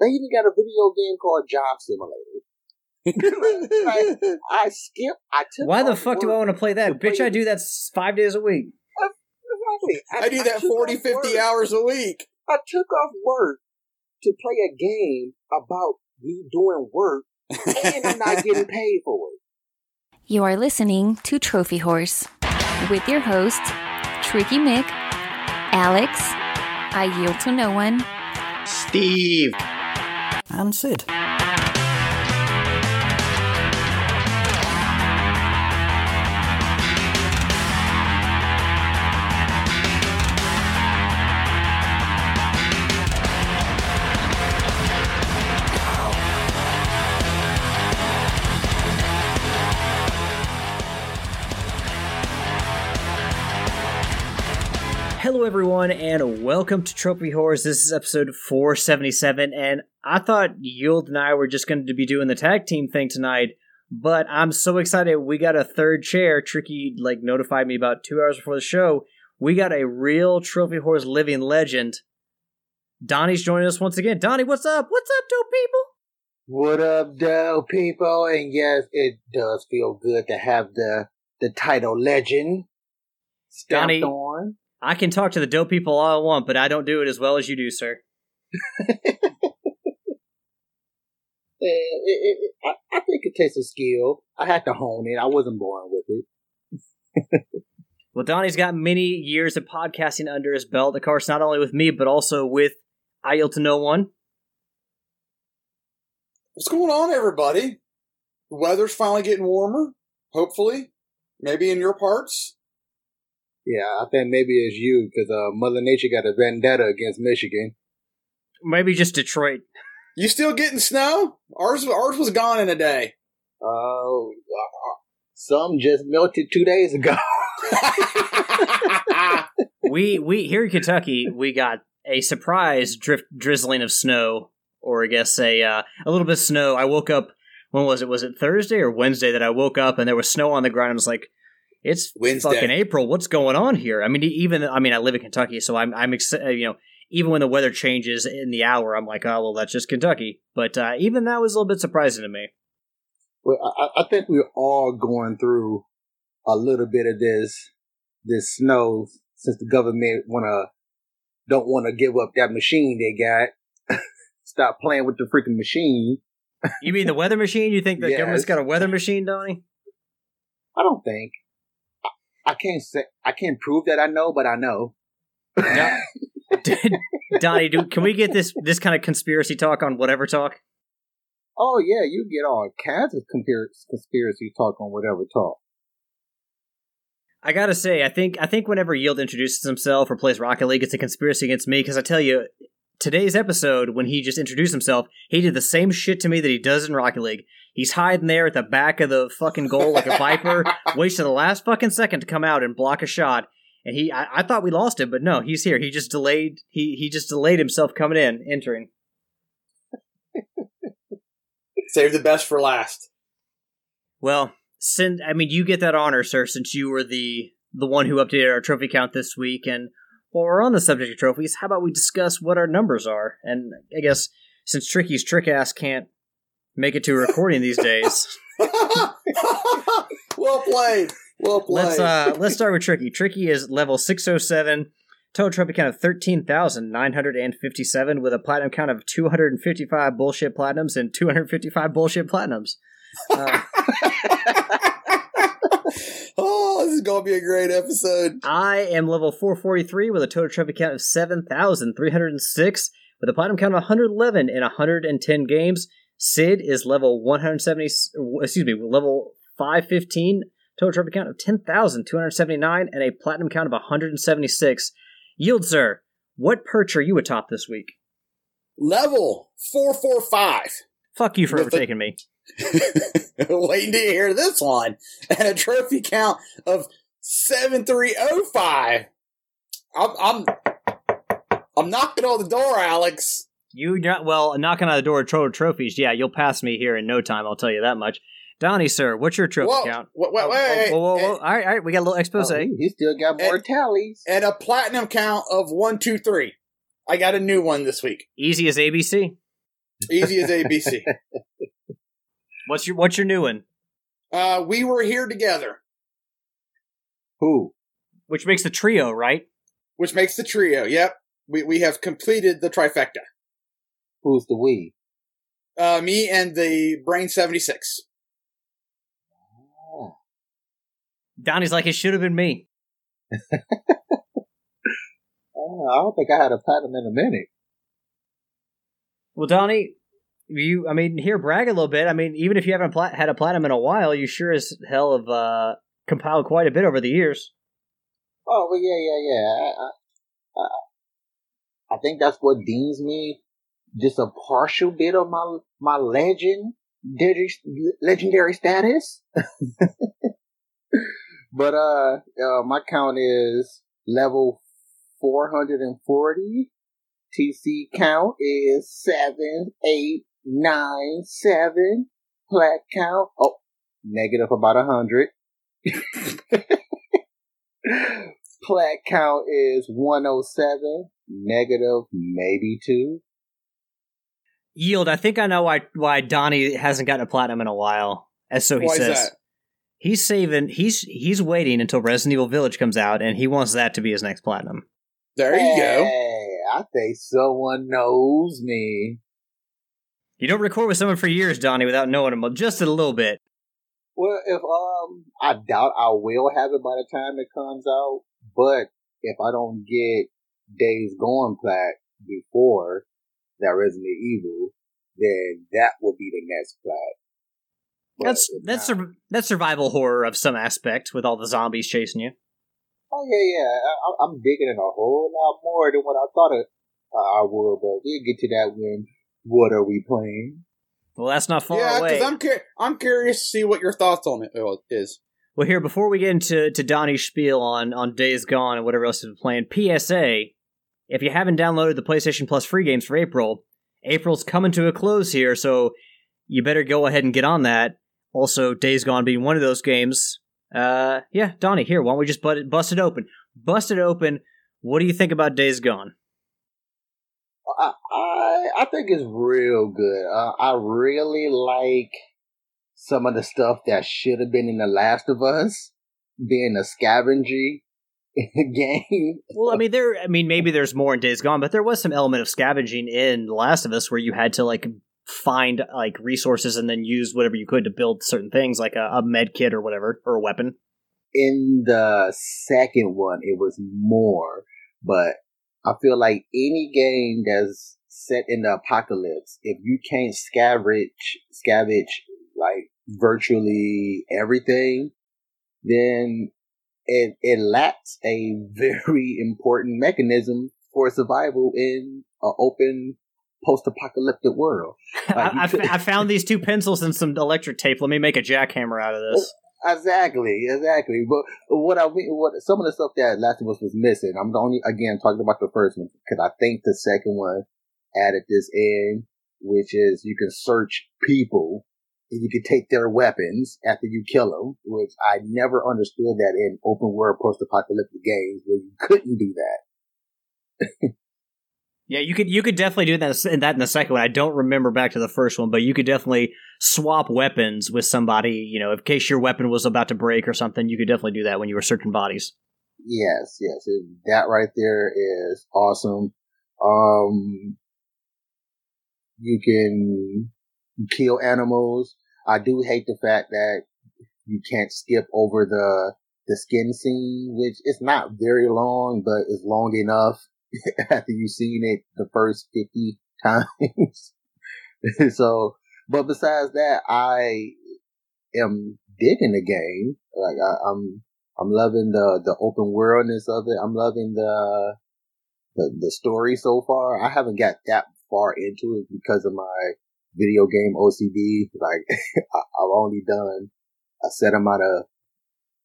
They even got a video game called Job Simulator. I skipped. I took. Why the fuck do I want to play that? Bitch, I do that 5 days a week. I do that 40, 50 hours a week. I took off work to play a game about me doing work, and I'm not getting paid for it. You are listening to Trophy Horse with your hosts, Tricky Mick, Alex, I Yield to No One, Steve, and Sid. Hello everyone and welcome to Trophy Horse. This is episode 477 and I thought Yield and I were just going to be doing the tag team thing tonight, but I'm so excited we got a third chair. Tricky notified me about 2 hours before the show. We got a real Trophy Horse living legend. Donnie's joining us once again. Donnie, what's up? What's up, dope people? What up, dope people? And yes, it does feel good to have the title legend stamped on. I can talk to the dope people all I want, but I don't do it as well as you do, sir. I think it takes a skill. I had to hone it. I wasn't born with it. Well, Donnie's got many years of podcasting under his belt. Of course, not only with me, but also with I Yield to No One. What's going on, everybody? The weather's finally getting warmer, hopefully. Maybe in your parts. Yeah, I think maybe it's you, because Mother Nature got a vendetta against Michigan. Maybe just Detroit. You still getting snow? Ours was gone in a day. Oh, some just melted 2 days ago. we here in Kentucky, we got a surprise drizzling of snow, or I guess a little bit of snow. I woke up, when was it? Was it Thursday or Wednesday that I woke up and there was snow on the ground? I was like, it's Wednesday. Fucking April. What's going on here? I mean, I live in Kentucky, so I'm excited. You know, even when the weather changes in the hour, I'm like, oh well, that's just Kentucky. But even that was a little bit surprising to me. Well, I think we're all going through a little bit of this snow since the government don't want to give up that machine they got. Stop playing with the freaking machine. You mean the weather machine? You think the government's got a weather machine, Donnie? I don't think. I can't prove that I know, but I know. Donnie, can we get this kind of conspiracy talk on Whatever Talk? Oh yeah, you get all kinds of conspiracy talk on Whatever Talk. I gotta say, I think whenever Yield introduces himself or plays Rocket League, it's a conspiracy against me, because I tell you, today's episode, when he just introduced himself, he did the same shit to me that he does in Rocket League. He's hiding there at the back of the fucking goal like a viper, waits to the last fucking second to come out and block a shot. And I thought we lost him, but no, he's here. He just delayed. He just delayed himself coming in, entering. Save the best for last. Well, you get that honor, sir, since you were the one who updated our trophy count this week. And while we're on the subject of trophies, how about we discuss what our numbers are? And I guess since Tricky's trick ass can't make it to a recording these days. Well played. Well played. Let's start with Tricky. Tricky is level 607, total trophy count of 13,957 with a platinum count of 255 bullshit platinums and 255 bullshit platinums. Oh, this is going to be a great episode. I am level 443 with a total trophy count of 7,306 with a platinum count of 111 in 110 games. Sid is level 515, total trophy count of 10,279, and a platinum count of 176. Yield, sir, what perch are you atop this week? Level 445. Fuck you for overtaking me. Waiting to hear this one. And a trophy count of 7,305. I'm knocking on the door, Alex. Knocking on the door of trophies. Yeah, you'll pass me here in no time. I'll tell you that much. Donnie, sir, what's your trophy count? Whoa. All right, we got a little expose. Oh, he still got more tallies. And a platinum count of 123. I got a new one this week. Easy as ABC. Easy as ABC. What's your new one? We Were Here Together. Who? Which makes the trio, right? Which makes the trio, yep. We have completed the trifecta. Who's the we? Me and the Brain 76. Oh. Donnie's like, it should have been me. I don't think I had a platinum in a minute. Well, Donnie, here, brag a little bit. I mean, even if you haven't had a platinum in a while, you sure as hell have compiled quite a bit over the years. Oh, well, yeah. I think that's what deems me just a partial bit of my legendary status. But my count is level 440. TC count is 7897. Plat count, negative about 100. Plat count is 107. Negative, maybe 2. Yield, I think I know why Donnie hasn't gotten a platinum in a while. As so he why says. Is that? He's saving. He's waiting until Resident Evil Village comes out, and he wants that to be his next platinum. There you go. I think someone knows me. You don't record with someone for years, Donnie, without knowing him just a little bit. Well, if I doubt I will have it by the time it comes out, but if I don't get Days Gone plat before that Resident Evil, then that will be the next plat. That's survival horror of some aspect with all the zombies chasing you. Oh, yeah. I'm digging in a whole lot more than what I thought I would, but we'll get to that when. What are we playing? Well, that's not far away. Yeah, because I'm curious to see what your thoughts on it is. Well, here, before we get into Donnie's spiel on Days Gone and whatever else we've been playing, PSA, if you haven't downloaded the PlayStation Plus free games for April, April's coming to a close here, so you better go ahead and get on that. Also, Days Gone being one of those games. Donnie, here, why don't we just bust it open? Bust it open. What do you think about Days Gone? I think it's real good. I really like some of the stuff that should have been in The Last of Us, being a scavengery game. Well, maybe there's more in Days Gone, but there was some element of scavenging in The Last of Us where you had to find resources and then use whatever you could to build certain things like a med kit or whatever, or a weapon. In the second one it was more, but I feel like any game that's set in the apocalypse, if you can't scavenge like virtually everything, then it lacks a very important mechanism for survival in an open post-apocalyptic world. I found these two pencils and some electric tape. Let me make a jackhammer out of this. Exactly. But what some of the stuff that Last of Us was missing. I'm only talking about the first one because I think the second one added this in, which is you can search people and you can take their weapons after you kill them, which I never understood that in open world post-apocalyptic games where you couldn't do that. Yeah, you could definitely do that in the second one. I don't remember back to the first one, but you could definitely swap weapons with somebody, in case your weapon was about to break or something. You could definitely do that when you were searching bodies. Yes. That right there is awesome. You can kill animals. I do hate the fact that you can't skip over the skin scene, which is not very long, but it's long enough. After you've seen it the first 50 times. So, but besides that, I am digging the game. Like I'm loving the open worldness of it. I'm loving the story so far. I haven't got that far into it because of my video game OCD. Like I've only done a set amount of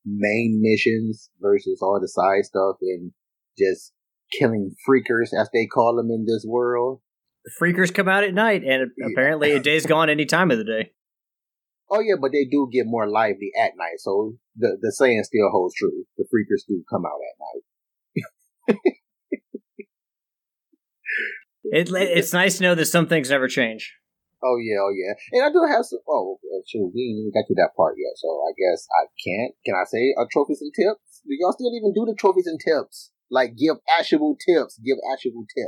main missions versus all the side stuff and just killing freakers, as they call them in this world. Freakers come out at night, and apparently a day's gone any time of the day. Oh, yeah, but they do get more lively at night, so the saying still holds true. The freakers do come out at night. It's nice to know that some things never change. Oh yeah. And I do have some. Oh, shoot, we ain't got to that part yet, so I guess I can't. Can I say trophies and tips? Do y'all still even do the trophies and tips? Like, give actual tips.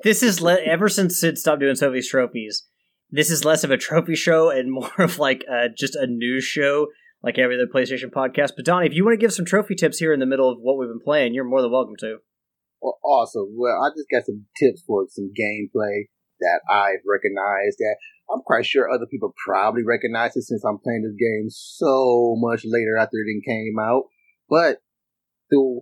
This is ever since Sid stopped doing Sophie's Trophies. This is less of a trophy show and more of like just a news show, like every other PlayStation podcast. But Donnie, if you want to give some trophy tips here in the middle of what we've been playing, you're more than welcome to. Well, awesome. Well, I just got some tips for some gameplay that I've recognized that I'm quite sure other people probably recognize it since I'm playing this game so much later after it came out. But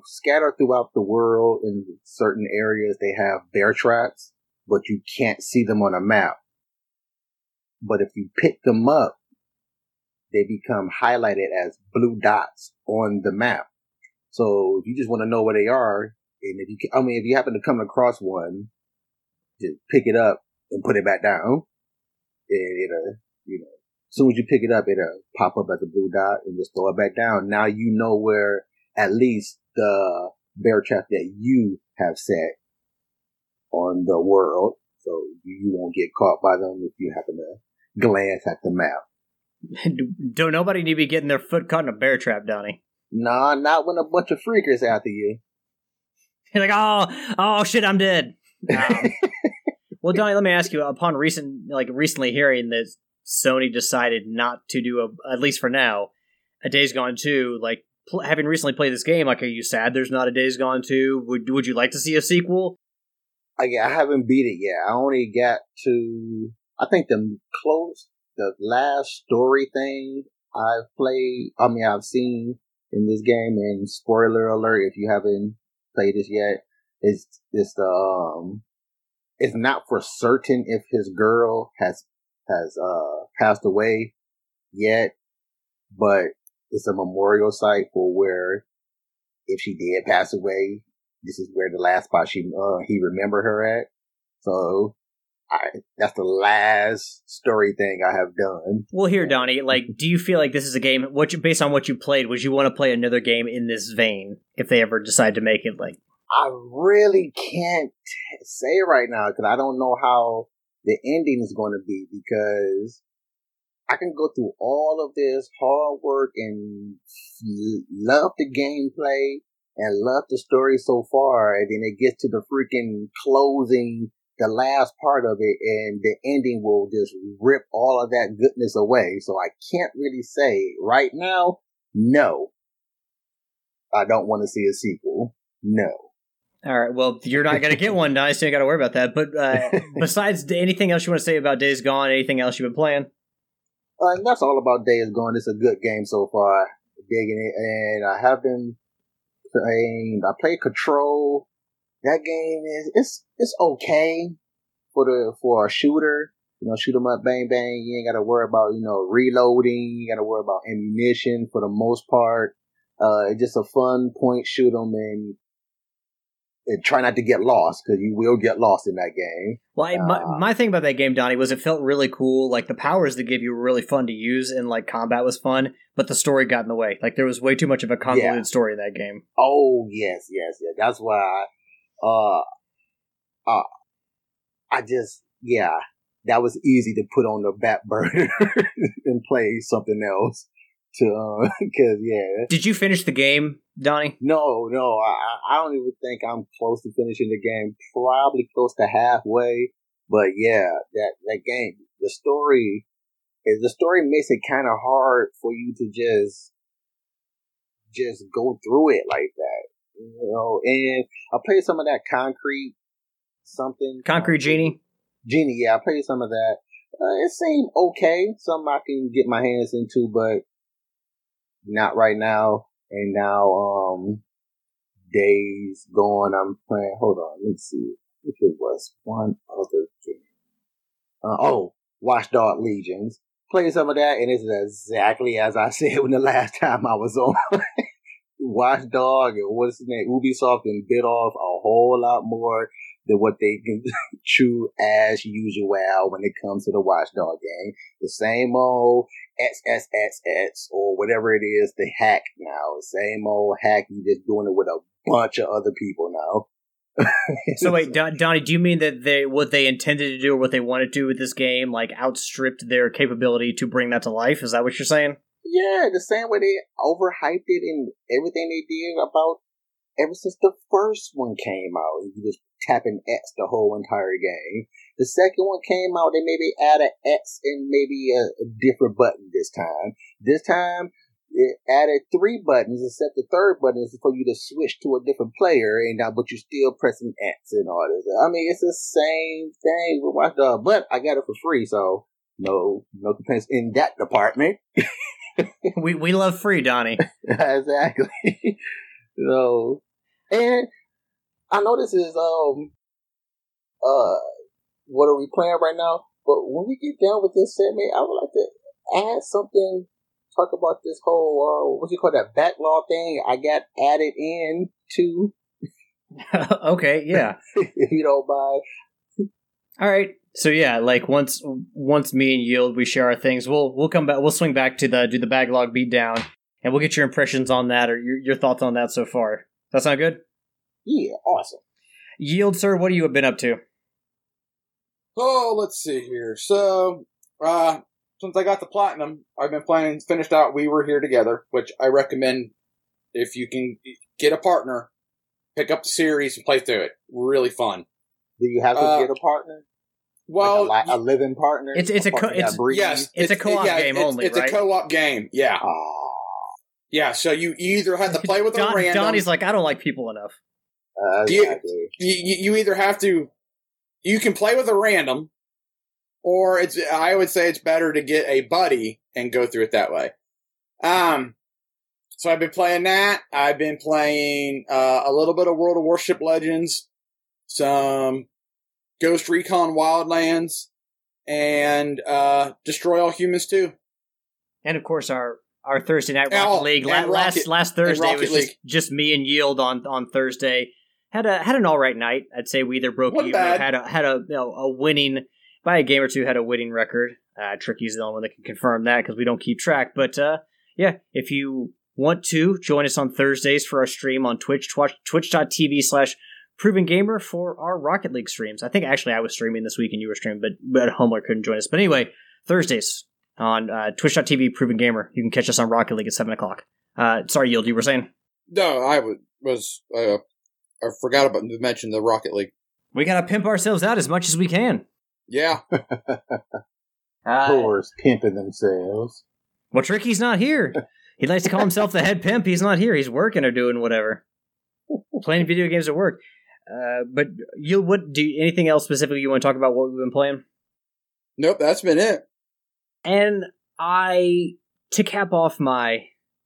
scattered throughout the world in certain areas, they have bear traps, but you can't see them on a map. But if you pick them up, they become highlighted as blue dots on the map. So if you just want to know where they are, and if you can, if you happen to come across one, just pick it up and put it back down. And it'll, as soon as you pick it up, it'll pop up as a blue dot and just throw it back down. Now you know where at least the bear trap that you have set on the world. So you won't get caught by them if you happen to glance at the map. Don't nobody need to be getting their foot caught in a bear trap, Donnie. Nah, not when a bunch of freakers after you. You're like, oh shit, I'm dead. Well, Donnie, let me ask you, upon recently hearing that Sony decided not to do, at least for now, a Days Gone 2, like, having recently played this game, like, are you sad there's not a Days Gone 2? Would you like to see a sequel? I haven't beat it yet. I only got to, I think the last story thing I've seen in this game, and spoiler alert, if you haven't played this yet, it's not for certain if his girl has passed away yet, but it's a memorial site for where if she did pass away, this is where the last spot he remembered her at. So that's the last story thing I have done. Well, here, Donnie, like, do you feel like this is a game? Based on what you played, would you want to play another game in this vein if they ever decide to make it? Like, I really can't say right now because I don't know how the ending is going to be, because I can go through all of this hard work and love the gameplay and love the story so far, and then it gets to the freaking closing, the last part of it, and the ending will just rip all of that goodness away. So I can't really say right now, no, I don't want to see a sequel. No. All right, well, you're not going to get one now, so you got to worry about that. But besides, anything else you want to say about Days Gone? Anything else you've been playing? That's all about Days Gone. It's a good game so far. Digging it, and I have been playing. I played Control. That game is okay for a shooter. Shoot 'em up, bang bang. You ain't got to worry about reloading. You got to worry about ammunition for the most part. It's just a fun point shoot 'em and try not to get lost, because you will get lost in that game. Well, my thing about that game, Donnie, was it felt really cool. Like, the powers they give you were really fun to use, and, like, combat was fun, but the story got in the way. Like, there was way too much of a convoluted story in that game. Oh, yes. That's why that was easy to put on the back burner and play something else. Did you finish the game, Donnie? No, I don't even think I'm close to finishing the game. Probably close to halfway, but yeah, that game, the story makes it kind of hard for you to just go through it like that, And I played some of that Concrete Genie. Yeah, I played some of that. It seemed okay. Something I can get my hands into, but not right now. And now, Days Gone, I'm playing. Hold on, let me see if it was one other game. Watch Dog Legions. Play some of that, and it's exactly as I said when the last time I was on Watch Dog, and what's his name, Ubisoft, and bit off a whole lot more than what they can chew as usual when it comes to the Watch Dog game. The same old XXXX or whatever it is, the hack now. Same old hack, you just doing it with a bunch of other people now. So wait, Donnie, do you mean that what they intended to do or what they wanted to do with this game, like, outstripped their capability to bring that to life? Is that what you're saying? Yeah, the same way they overhyped it and everything they did about ever since the first one came out. You just tap and X the whole entire game. The second one came out, they maybe add an X and maybe a different button this time. This time, it added three buttons, except the third button is for you to switch to a different player, and now but you're still pressing X and all this. I mean, it's the same thing with Watch Dogs, but I got it for free, so no complaints in that department. we love free, Donnie. Exactly. So, and I know this is what are we playing right now? But when we get down with this segment, I would like to add something. Talk about this whole backlog thing I got added in to. Okay, yeah. If you don't mind. All right. So yeah, like once me and Yield we share our things, we'll come back. We'll swing back to the backlog beatdown, and we'll get your impressions on that or your thoughts on that so far. That sound good? Yeah, awesome. Yield, sir, what have you been up to? Oh, let's see here. So, since I got the platinum, I've been playing, finished out We Were Here Together, which I recommend if you can get a partner, pick up the series and play through it. Really fun. Do you have to get a partner? Well, like a live-in partner? It's a co-op game, right? It's a co-op game, yeah. Yeah, so you either have to play with them random. Donnie's like, I don't like people enough. Exactly. You either have to, you can play with a random, or I would say it's better to get a buddy and go through it that way. So I've been playing that. I've been playing a little bit of World of Warship Legends, some Ghost Recon Wildlands, and Destroy All Humans 2. And of course our Thursday Night Rocket League. Last Thursday was just me and Yield on Thursday. Had an all right night. I'd say we either broke even or had a winning. By a game or two, had a winning record. Tricky's the only one that can confirm that because we don't keep track. But yeah, if you want to, join us on Thursdays for our stream on Twitch, twitch.tv/Proven Gamer for our Rocket League streams. I think actually I was streaming this week and you were streaming, but Homler couldn't join us. But anyway, Thursdays on twitch.tv/Proven Gamer. You can catch us on Rocket League at 7 o'clock. Sorry, Yield, you were saying? No, I forgot about to mention the Rocket League. We got to pimp ourselves out as much as we can. Yeah. Of course, pimping themselves. Well, Tricky's not here. He likes to call himself the head pimp. He's not here. He's working or doing whatever. Playing video games at work. But you would do anything else specifically you want to talk about what we've been playing? Nope, that's been it. And to cap off my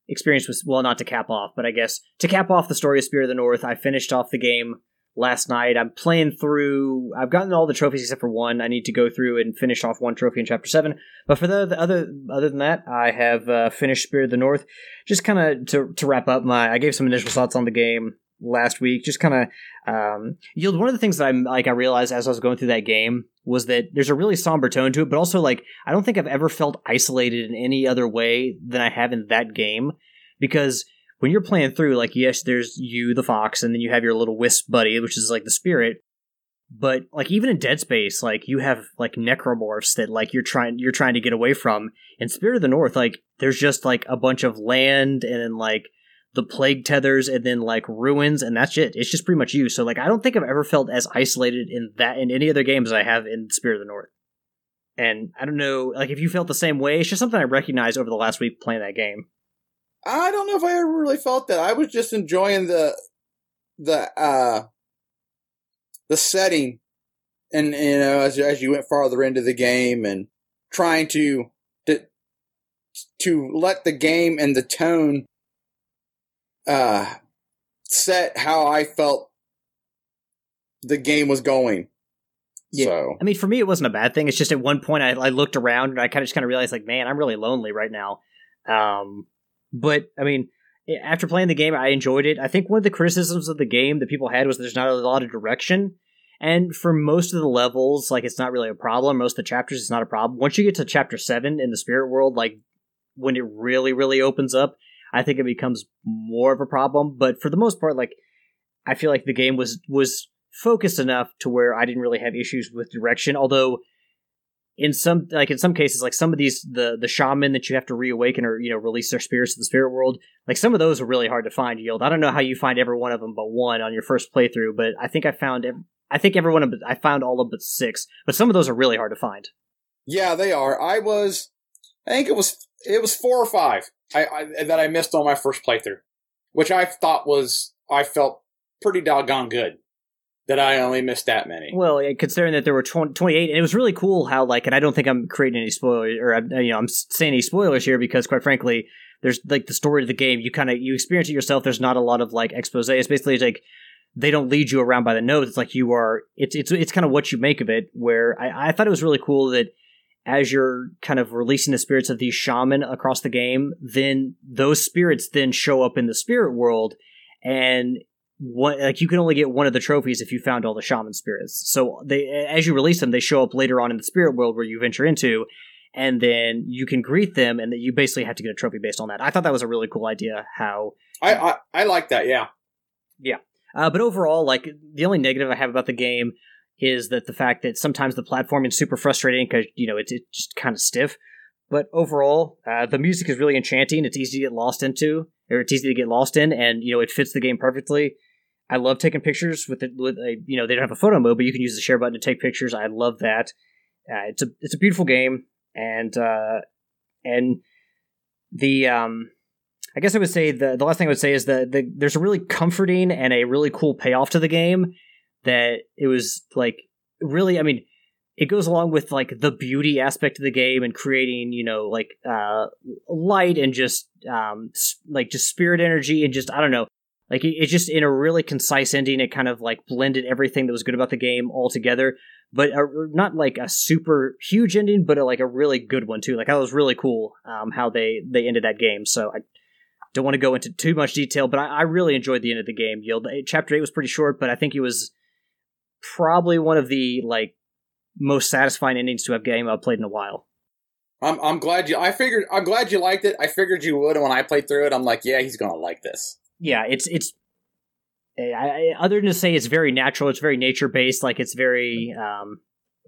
experience with, well, not to cap off, but I guess to cap off the story of Spirit of the North, I finished off the game last night. I'm playing through. I've gotten all the trophies except for one. I need to go through and finish off one trophy in Chapter 7. But for the other than that, I have finished Spirit of the North. Just kind of to wrap up I gave some initial thoughts on the game last week. Just kind of Yield. One of the things that I realized as I was going through that game was that there's a really somber tone to it, but also like I don't think I've ever felt isolated in any other way than I have in that game because. When you're playing through, like, yes, there's you, the fox, and then you have your little wisp buddy, which is, like, the spirit. But, like, even in Dead Space, like, you have, like, necromorphs that, like, you're trying to get away from. In Spirit of the North, like, there's just, like, a bunch of land and then, like, the plague tethers and then, like, ruins, and that's it. It's just pretty much you. So, like, I don't think I've ever felt as isolated in any other games that I have in Spirit of the North. And I don't know, like, if you felt the same way, it's just something I recognized over the last week playing that game. I don't know if I ever really felt that. I was just enjoying the setting, and you know, as you went farther into the game, and trying to let the game and the tone set how I felt the game was going. Yeah, so. I mean, for me, it wasn't a bad thing. It's just at one point I looked around and I kind of realized, like, man, I'm really lonely right now. But, I mean, after playing the game, I enjoyed it. I think one of the criticisms of the game that people had was there's not a lot of direction. And for most of the levels, like, it's not really a problem. Most of the chapters, it's not a problem. Once you get to Chapter 7 in the spirit world, like, when it really, really opens up, I think it becomes more of a problem. But for the most part, like, I feel like the game was focused enough to where I didn't really have issues with direction. Although in some cases, like some of these, the shaman that you have to reawaken or, you know, release their spirits to the spirit world, like some of those are really hard to find, Yield. I don't know how you find every one of them but one on your first playthrough, but I found all of them but six, but some of those are really hard to find. Yeah, they are. I think it was 4 or 5 that I missed on my first playthrough, which I felt pretty doggone good that I only missed that many. Well, considering that there were 28, and it was really cool how, like, and I don't think I'm creating any spoilers, or I'm saying any spoilers here because, quite frankly, there's like the story of the game. You experience it yourself. There's not a lot of like expose. It's basically like they don't lead you around by the nose. It's like you are. It's kind of what you make of it. Where I thought it was really cool that, as you're kind of releasing the spirits of these shaman across the game, then those spirits then show up in the spirit world, and you can only get one of the trophies if you found all the shaman spirits. So they, as you release them, they show up later on in the spirit world where you venture into, and then you can greet them, and then you basically have to get a trophy based on that. I thought that was a really cool idea. How I like that, yeah, yeah. But overall, like the only negative I have about the game is that the fact that sometimes the platforming is super frustrating because, you know, it's just kind of stiff. But overall, the music is really enchanting. It's easy to get lost in, and, you know, it fits the game perfectly. I love taking pictures they don't have a photo mode, but you can use the share button to take pictures. I love that. It's a beautiful game, and the I guess I would say the last thing I would say is that there's a really comforting and a really cool payoff to the game. That it was like really, I mean, it goes along with like the beauty aspect of the game and creating, you know, like light and just like just spirit energy and just, I don't know, like it just in a really concise ending, it kind of like blended everything that was good about the game all together, but not like a super huge ending, but like a really good one too. Like that was really cool how they ended that game. So I don't want to go into too much detail, but I really enjoyed the end of the game. Yield. Chapter 8 was pretty short, but I think it was probably one of the like most satisfying endings to a game I've played in a while. I'm glad you liked it. I figured you would, and when I played through it, I'm like, yeah, he's gonna like this. Yeah, it's other than to say it's very natural, it's very nature based, like it's very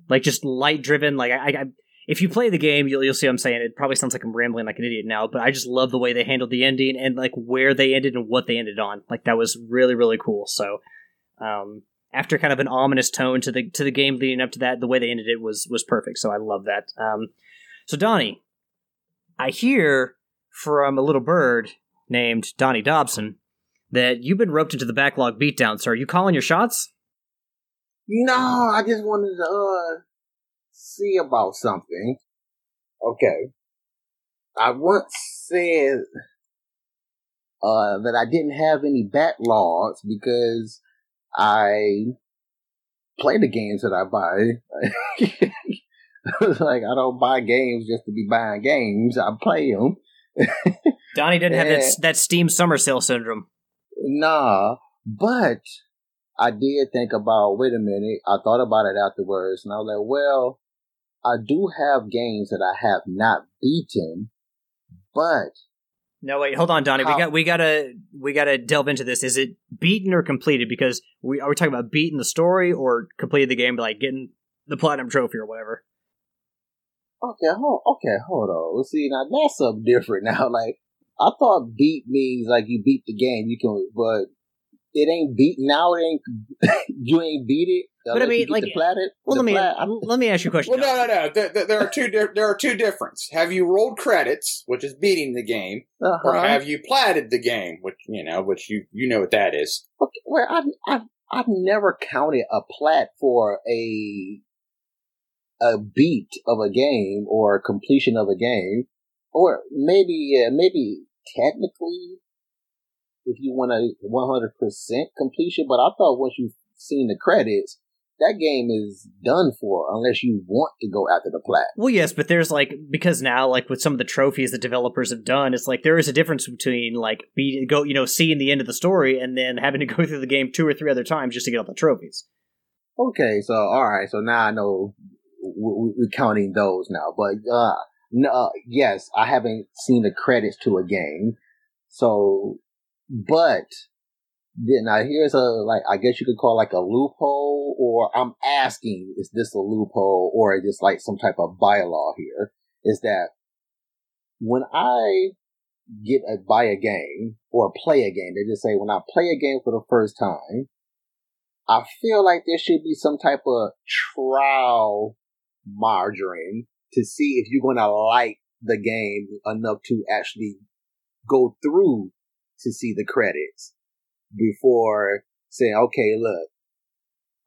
like just light driven. Like I if you play the game, you'll see what I'm saying. It probably sounds like I'm rambling like an idiot now, but I just love the way they handled the ending and like where they ended and what they ended on. Like that was really, really cool. So after kind of an ominous tone to the game leading up to that, the way they ended it was perfect. So I love that. So Donnie, I hear from a little bird named Donnie Dobson that you've been roped into the backlog beatdown. So are you calling your shots? No, I just wanted to see about something. Okay. I once said that I didn't have any backlogs because I play the games that I buy. I was like, I don't buy games just to be buying games. I play them. Donnie didn't have that Steam summer sale syndrome. Nah, but I did think about, wait a minute, I thought about it afterwards, and I was like, well, I do have games that I have not beaten, but... No, wait, hold on, Donnie. We gotta delve into this. Is it beaten or completed? Because are we talking about beating the story or completed the game, like getting the platinum trophy or whatever? Okay, hold on. See, now that's something different. Now, like I thought, beat means like you beat the game. You can, but it ain't beaten. Now it ain't. You ain't beat it. But I mean, like the platinum. Well, let me ask you a question. Well, no. There are two differences. Have you rolled credits, which is beating the game, or have you platted the game, which you know what that is? Okay, well, I've never counted a plat for a beat of a game or a completion of a game, or maybe technically, if you want a 100% completion. But I thought once you've seen the credits, that game is done for unless you want to go after the plat. Well, yes, but there's like, because now like with some of the trophies that developers have done, it's like there is a difference between like seeing the end of the story and then having to go through the game 2 or 3 other times just to get all the trophies. Okay, so all right, so now I know we're counting those now. But no, yes, I haven't seen the credits to a game, so but Now here's I guess you could call a loophole, or I'm asking, is this a loophole or just some type of bylaw here? Is that when I buy a game or play a game, they just say when I play a game for the first time, I feel like there should be some type of trial margarine to see if you're going to like the game enough to actually go through to see the credits before saying, okay, look,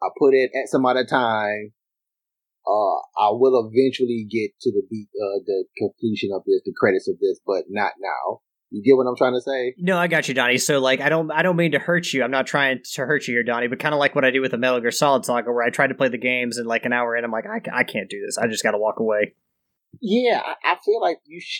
I put in X amount of time. I will eventually get to the completion of this, the credits of this, but not now. You get what I'm trying to say? No, I got you, Donnie. So, I don't mean to hurt you. I'm not trying to hurt you here, Donnie, but kind of like what I do with the Metal Gear Solid saga, where I tried to play the games and an hour in, I'm like, I can't do this. I just got to walk away. Yeah, I feel like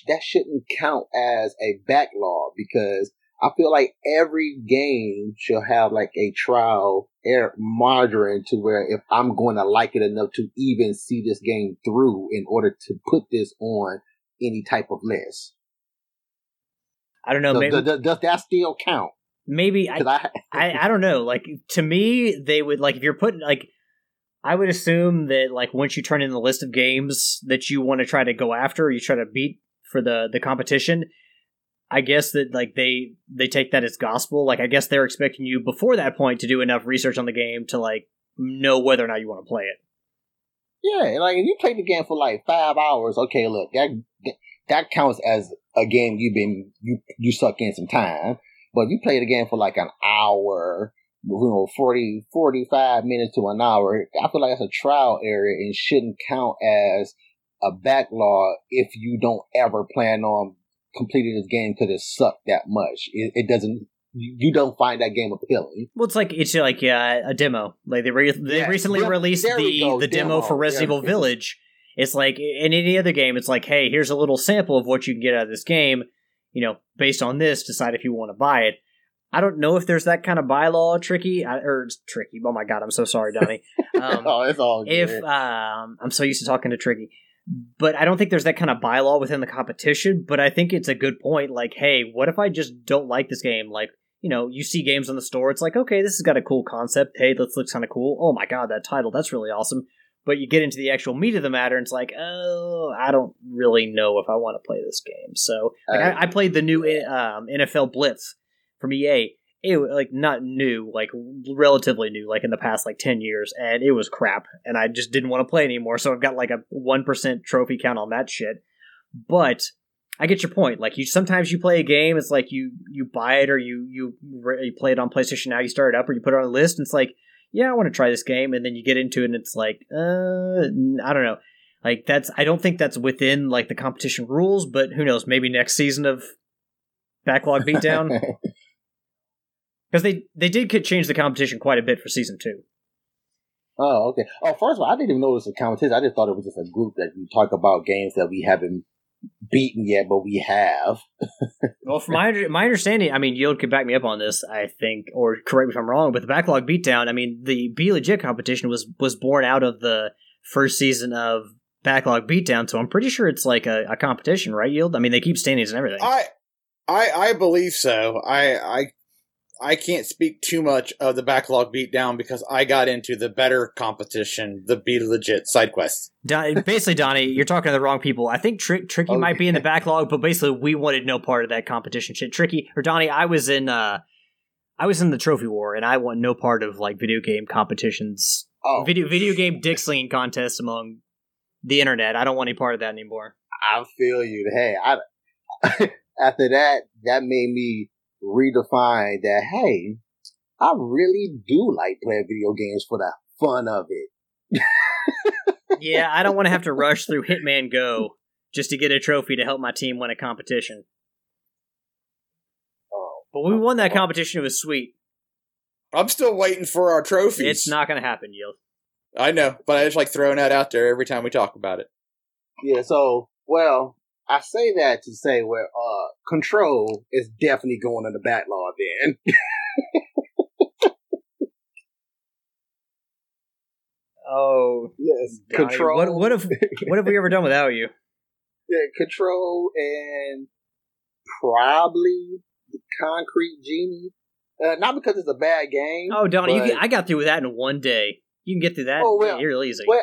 that shouldn't count as a backlog, because I feel like every game should have a trial air margarine to where if I'm going to like it enough to even see this game through in order to put this on any type of list. I don't know. Does that still count? Maybe. I don't know. To me, they would if you're putting I would assume that once you turn in the list of games that you want to try to go after, or you try to beat for the competition, I guess that they take that as gospel. I guess they're expecting you before that point to do enough research on the game to know whether or not you want to play it. Yeah, if you play the game for 5 hours, okay, look, that counts as a game you suck in some time. But if you play the game for an hour, 45 minutes to an hour, I feel like that's a trial area and shouldn't count as a backlog if you don't ever plan on completing this game because it sucked that much. It doesn't. You don't find that game appealing. Well, it's a demo. They recently released the demo for Resident Evil Village. It's in any other game, it's hey, here's a little sample of what you can get out of this game. Based on this, decide if you want to buy it. I don't know if there's that kind of bylaw, Tricky. Oh my God, I'm so sorry, Donnie. Oh, it's all good. I'm so used to talking to Tricky. But I don't think there's that kind of bylaw within the competition, but I think it's a good point. Hey, what if I just don't like this game? You see games on the store, it's okay, this has got a cool concept. Hey, this looks kind of cool. Oh my God, that title, that's really awesome. But you get into the actual meat of the matter, and it's oh, I don't really know if I want to play this game. So I played the new NFL Blitz from EA. It was not new, relatively new, in the past 10 years, and it was crap, and I just didn't want to play anymore, so I've got a 1% trophy count on that shit. But I get your point. Sometimes you play a game, it's you buy it, or you play it on PlayStation Now, you start it up, or you put it on a list, and it's yeah, I want to try this game, and then you get into it, and it's I don't know. I don't think that's within, the competition rules, but who knows, maybe next season of Backlog Beatdown? Because they did change the competition quite a bit for Season 2. Oh, okay. Oh, first of all, I didn't even know it was a competition. I just thought it was just a group that we talk about games that we haven't beaten yet, but we have. Well, from my understanding, Yield could back me up on this, I think, or correct me if I'm wrong, but the Backlog Beatdown, the Be Legit competition was born out of the first season of Backlog Beatdown, so I'm pretty sure it's a competition, right, Yield? They keep standings and everything. I believe so. I can't speak too much of the Backlog Beatdown because I got into the better competition, the Be Legit side quests. Basically, Donnie, you're talking to the wrong people. I think Tricky might be in the Backlog, but basically we wanted no part of that competition shit. Tricky or Donnie, I was in the Trophy War, and I want no part of video game competitions, video game dick slinging contests among the internet. I don't want any part of that anymore. I feel you. Hey, after that made me redefine that, hey, I really do playing video games for the fun of it. Yeah, I don't want to have to rush through Hitman Go just to get a trophy to help my team win a competition. Oh, but we won that competition. It was sweet. I'm still waiting for our trophies. It's not going to happen, Yield. I know, but I just throwing that out there every time we talk about it. Yeah, so, well, I say that to say Control is definitely going in the backlog then. Oh yes, Donnie. Control. What have we ever done without you? Yeah, Control and probably the Concrete Genie. Not because it's a bad game. Oh, Donnie, I got through with that in one day. You can get through that real easy. Well,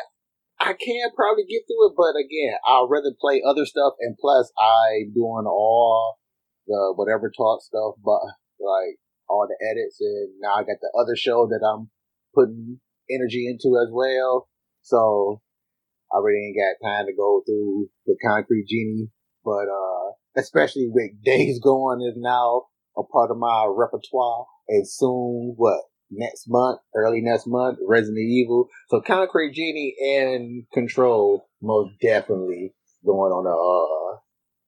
I can probably get through it, but again, I'd rather play other stuff, and plus, I'm doing all the whatever talk stuff, but like all the edits, and now I got the other show that I'm putting energy into as well. So I really ain't got time to go through the Concrete Genie, but especially with Days Gone is now a part of my repertoire, and soon, early next month, Resident Evil. So Concrete Genie and Control most definitely going on a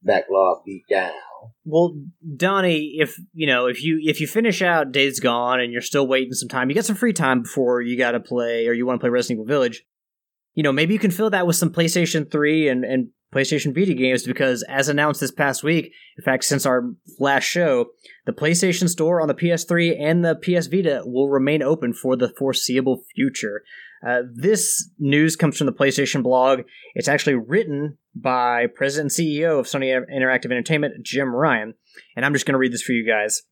backlog beat down. Well, Donnie, if you finish out Days Gone and you're still waiting some time, you got some free time before you got to play or you want to play Resident Evil Village. You know, maybe you can fill that with some PlayStation 3 and PlayStation Vita games, because as announced this past week, in fact, since our last show, the PlayStation Store on the PS3 and the PS Vita will remain open for the foreseeable future. This news comes from the PlayStation blog. It's actually written by President and CEO of Sony Interactive Entertainment, Jim Ryan, and I'm just going to read this for you guys.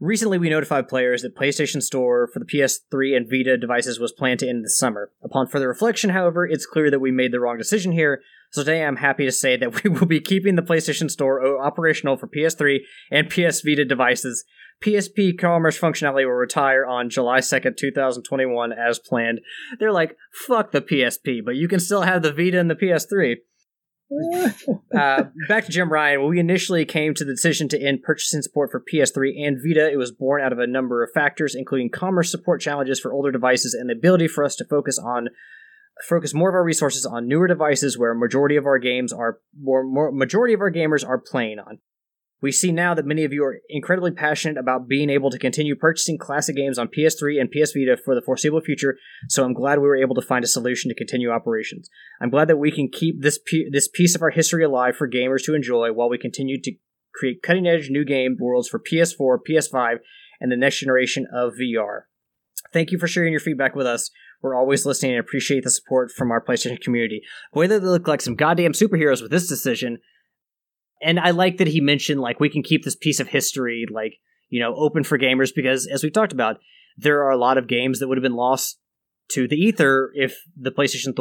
Recently, we notified players that PlayStation Store for the PS3 and Vita devices was planned to end this summer. Upon further reflection, however, it's clear that we made the wrong decision here, so today I'm happy to say that we will be keeping the PlayStation Store operational for PS3 and PS Vita devices. PSP commerce functionality will retire on July 2nd, 2021 as planned. They're like, fuck the PSP, but you can still have the Vita and the PS3. Back to Jim Ryan. When we initially came to the decision to end purchasing support for PS3 and Vita, it was born out of a number of factors, including commerce support challenges for older devices and the ability for us to focus more of our resources on newer devices where a majority of our games are majority of our gamers are playing on. We see now that many of you are incredibly passionate about being able to continue purchasing classic games on PS3 and PS Vita for the foreseeable future, so I'm glad we were able to find a solution to continue operations. I'm glad that we can keep this piece of our history alive for gamers to enjoy while we continue to create cutting-edge new game worlds for PS4, PS5, and the next generation of VR. Thank you for sharing your feedback with us. We're always listening and appreciate the support from our PlayStation community. Boy, they look like some goddamn superheroes with this decision. And I like that he mentioned, like, we can keep this piece of history, like, you know, open for gamers, because as we've talked about, there are a lot of games that would have been lost to the ether if the PlayStation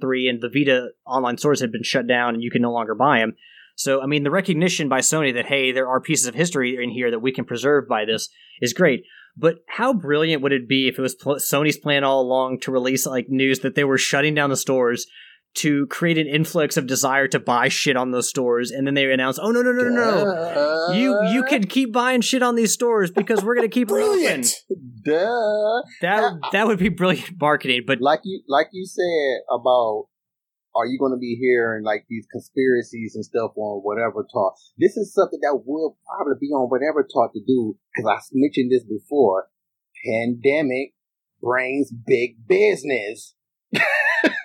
3 and the Vita online stores had been shut down and you can no longer buy them. So, I mean, the recognition by Sony that, hey, there are pieces of history in here that we can preserve by this is great. But how brilliant would it be if it was Sony's plan all along to release, like, news that they were shutting down the stores to create an influx of desire to buy shit on those stores, and then they announce, oh, no. You can keep buying shit on these stores because we're going to keep it open. Duh. That would be brilliant marketing, but... Like you said about, are you going to be hearing, like, these conspiracies and stuff on Whatever Talk? This is something that will probably be on Whatever Talk to do, because I mentioned this before. Pandemic brings big business.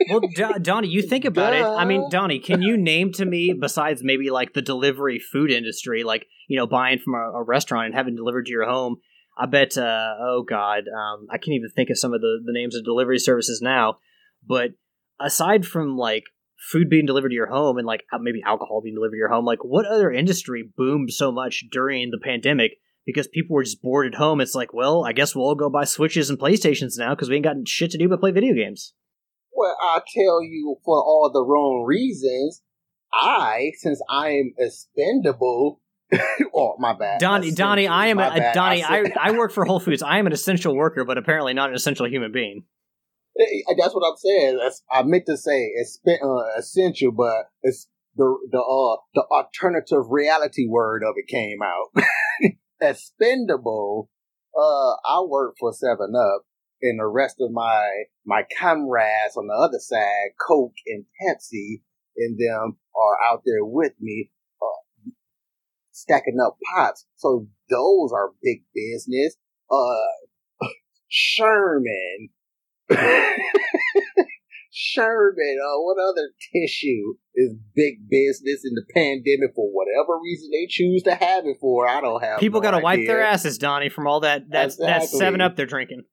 Well, Donnie, you think about it. I mean, Donnie, can you name to me, besides maybe like the delivery food industry, like, you know, buying from a restaurant and having delivered to your home? I bet, I can't even think of some of the names of delivery services now. But aside from like food being delivered to your home and like maybe alcohol being delivered to your home, like what other industry boomed so much during the pandemic? Because people were just bored at home. It's like, well, I guess we'll all go buy Switches and PlayStations now because we ain't got shit to do but play video games. Well, I tell you, for all the wrong reasons, since I am expendable, oh, my bad. Donnie, I work for Whole Foods. I am an essential worker, but apparently not an essential human being. That's what I'm saying. I meant to say essential, but it's the alternative reality word of it came out. Expendable. I work for 7-Up. And the rest of my comrades on the other side, Coke and Pepsi, and them are out there with me stacking up pots. So those are big business. Sherman. What other tissue is big business in the pandemic for whatever reason they choose to have it for? I don't have. People gotta wipe their asses, Donnie, from all that 7-Up they're drinking.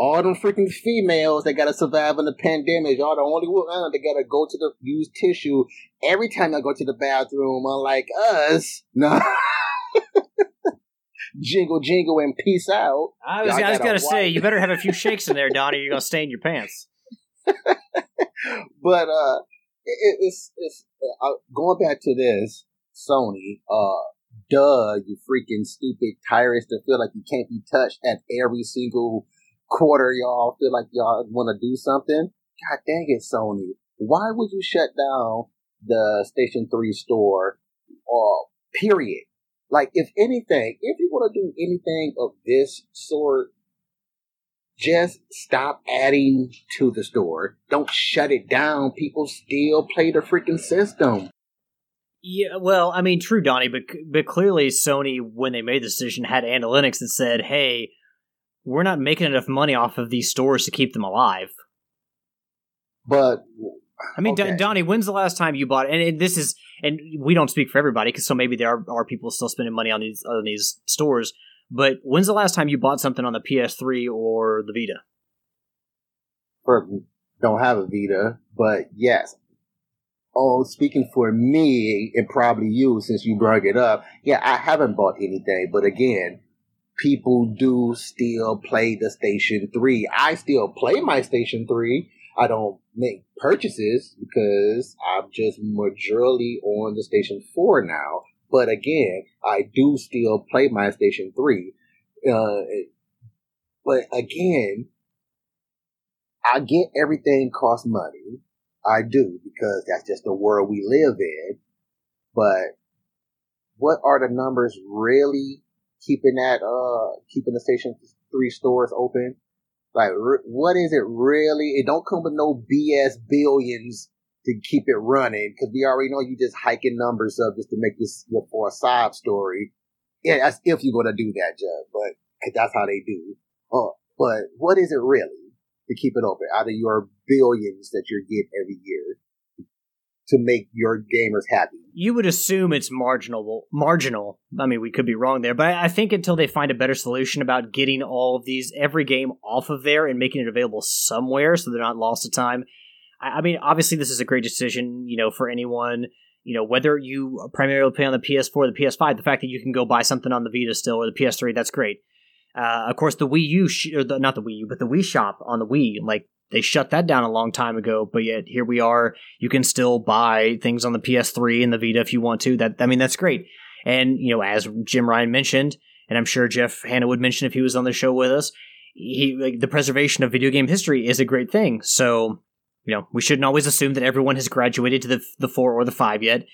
All them freaking females that gotta survive in the pandemic, y'all the only one that gotta go to use tissue every time I go to the bathroom, unlike us. No. jingle, jingle, and peace out. I was going to say, you better have a few shakes in there, Donnie, you're going to stain your pants. But it's going back to this, Sony, duh, you freaking stupid tyrants that feel like you can't be touched at every single quarter. Y'all feel like y'all want to do something. God dang it, Sony. Why would you shut down the PlayStation 3 store? Period. Like, if anything, if you want to do anything of this sort, just stop adding to the store. Don't shut it down. People still play the freaking system. Yeah, well, I mean, true, Donnie, but clearly Sony, when they made the decision, had analytics that said, hey, we're not making enough money off of these stores to keep them alive. But, I mean, okay. Donnie, when's the last time you bought, and this is, and we don't speak for everybody, because so maybe there are people still spending money on these stores, but when's the last time you bought something on the PS3 or the Vita? Don't have a Vita, but yes. Oh, speaking for me, and probably you, since you brought it up, yeah, I haven't bought anything, but again, people do still play the PlayStation 3. I still play my PlayStation 3. I don't make purchases because I'm just majorly on the PlayStation 4 now. But again, I do still play my PlayStation 3. But again, I get everything costs money. I do, because that's just the world we live in. But what are the numbers really keeping the PlayStation 3 stores open? Like, what is it really? It don't come with no BS billions to keep it running, because we already know you just hiking numbers up just to make this look for a sob story. Yeah, that's if you're going to do that, Judge, but cause that's how they do. But what is it really to keep it open out of your billions that you get every year to make your gamers happy? You would assume it's marginal. I mean, we could be wrong there, but I think until they find a better solution about getting all of these, every game off of there and making it available somewhere so they're not lost to time. I mean, obviously this is a great decision, you know, for anyone, you know, whether you primarily play on the PS4 or the PS5, the fact that you can go buy something on the Vita still or the PS3, that's great. Of course, the Wii U, not the Wii U, but the Wii Shop on the Wii, like, they shut that down a long time ago, but yet here we are. You can still buy things on the PS3 and the Vita if you want to. That, I mean, that's great. And, you know, as Jim Ryan mentioned, and I'm sure Jeff Hanna would mention if he was on the show with us, the preservation of video game history is a great thing. So, you know, we shouldn't always assume that everyone has graduated to the 4 or the 5 yet.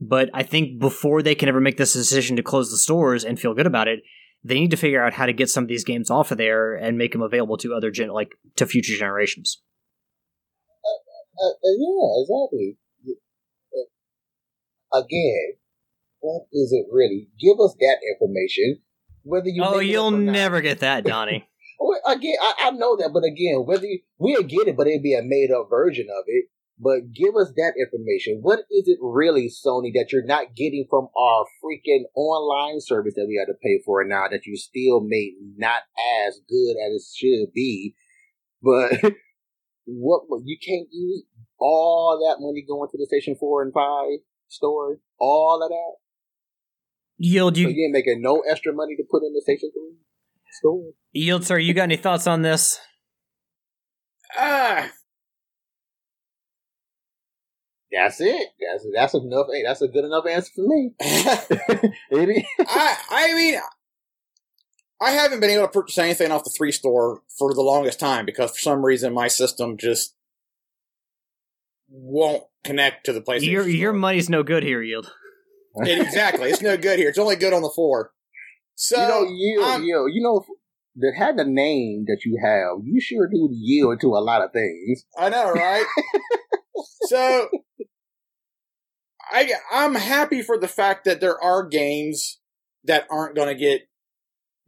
But I think before they can ever make this decision to close the stores and feel good about it, they need to figure out how to get some of these games off of there and make them available to other to future generations. Yeah, exactly. Again, what is it really? Give us that information. Whether you you'll never get that, Donnie. Again, I know that, but again, we'll get it, but it'll be a made-up version of it. But give us that information. What is it really, Sony, that you're not getting from our freaking online service that we had to pay for now that you still made not as good as it should be? But what you can't use all that money going to the PlayStation 4 and 5 store, all of that? So you ain't making no extra money to put in the PlayStation 3 store? Yield, sir, you got any thoughts on this? That's it. That's enough. Hey, that's a good enough answer for me. I mean, I haven't been able to purchase anything off the 3 store for the longest time because for some reason my system just won't connect to the PlayStation. Your money's no good here, Yield. Exactly. It's no good here. It's only good on the 4. So you know, that had the name that you have, you sure do yield to a lot of things. I know, right? So, I'm happy for the fact that there are games that aren't going to get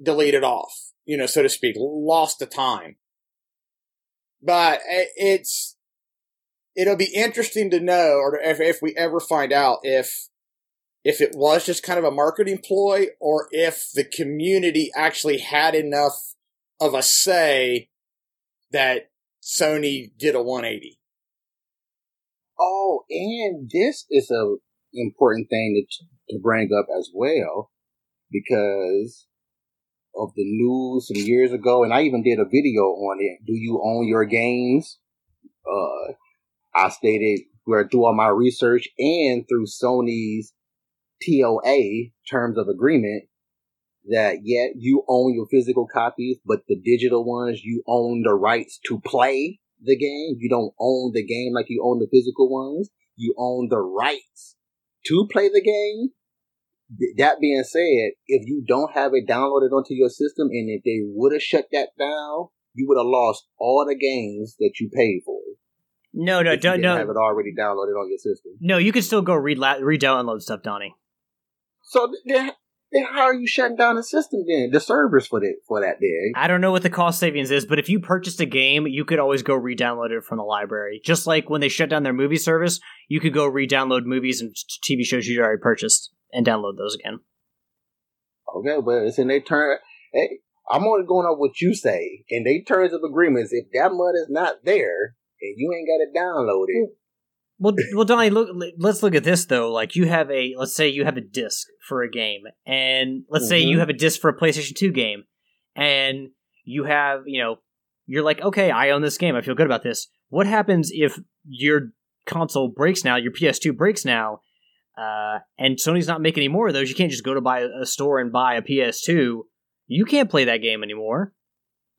deleted off, you know, so to speak, lost to time. But it'll be interesting to know, or if we ever find out if it was just kind of a marketing ploy, or if the community actually had enough of a say that Sony did a 180. Oh, and this is an important thing to bring up as well, because of the news some years ago, and I even did a video on it. Do you own your games? I stated where through all my research and through Sony's TOA, Terms of Agreement, that yeah, you own your physical copies, but the digital ones, you own the rights to play the game. You don't own the game like you own the physical ones. You own the rights to play the game. That being said, if you don't have it downloaded onto your system, and if they would have shut that down, you would have lost all the games that you paid for. No, don't have it already downloaded on your system. No, you can still go re-download stuff, Donnie. So then how are you shutting down the system then? The servers for that day? I don't know what the cost savings is, but if you purchased a game, you could always go re-download it from the library. Just like when they shut down their movie service, you could go re-download movies and TV shows you'd already purchased and download those again. Okay, but it's in their turn. Hey, I'm only going on what you say. In their terms of agreements, if that mud is not there, and you ain't got it downloaded. Well, Donnie, let's look at this, though. Like, let's say you have a disc for a game, and let's say you have a disc for a PlayStation 2 game, and you have, you're like, okay, I own this game. I feel good about this. What happens if your console breaks now, your PS2 breaks now, and Sony's not making any more of those? You can't just go to buy a store and buy a PS2. You can't play that game anymore.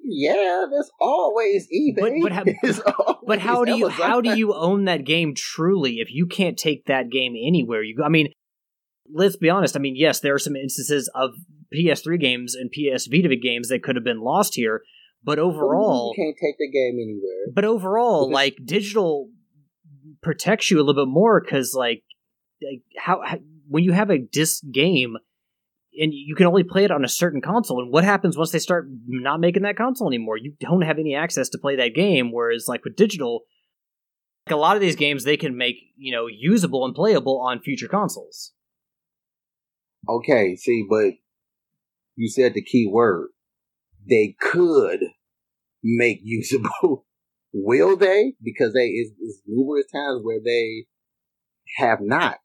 Yeah, there's always eBay. But how do you own that game truly if you can't take that game anywhere? You go. I mean, let's be honest. I mean, yes, there are some instances of PS3 games and PS Vita games that could have been lost here, but overall, you can't take the game anywhere. But overall, like, digital protects you a little bit more because, like how when you have a disc game. And you can only play it on a certain console. And what happens once they start not making that console anymore? You don't have any access to play that game. Whereas, like with digital, like a lot of these games, they can make, usable and playable on future consoles. Okay, see, but you said the key word. They could make usable. Will they? Because it's numerous times where they have not.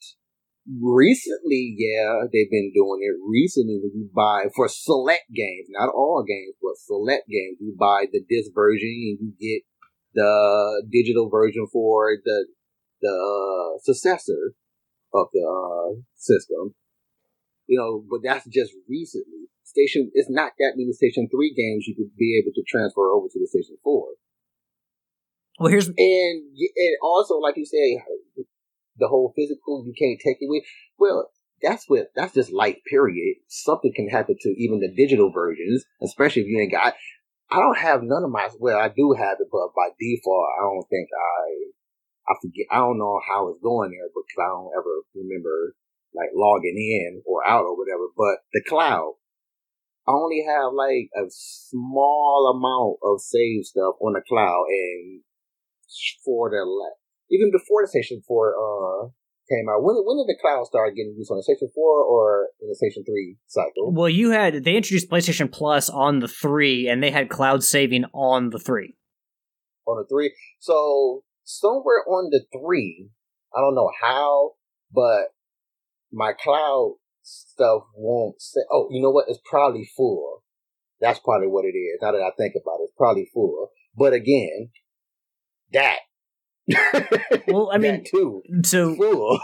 Recently, yeah, they've been doing it. Recently, when you buy for select games, not all games, but select games, you buy the disc version and you get the digital version for the successor of the system. But that's just recently. It's not that many Station 3 games you could be able to transfer over to the Station 4. Well, and also, like you said, the whole physical, you can't take it with. Well, that's just life, period. Something can happen to even the digital versions, especially if you ain't got. I don't have none of my. Well, I do have it, but by default, I don't think I forget. I don't know how it's going there because I don't ever remember like logging in or out or whatever. But the cloud, I only have like a small amount of saved stuff on the cloud, and for the even before the Station 4 came out, when did the cloud start getting used on the Station 4 or in the Station 3 cycle? Well, they introduced PlayStation Plus on the 3, and they had cloud saving on the 3. On the 3? So, somewhere on the 3, I don't know how, but my cloud stuff won't say, oh, you know what, it's probably full. That's probably what it is, now that I think about it, it's probably full. But again, that. Well, I mean, so cool.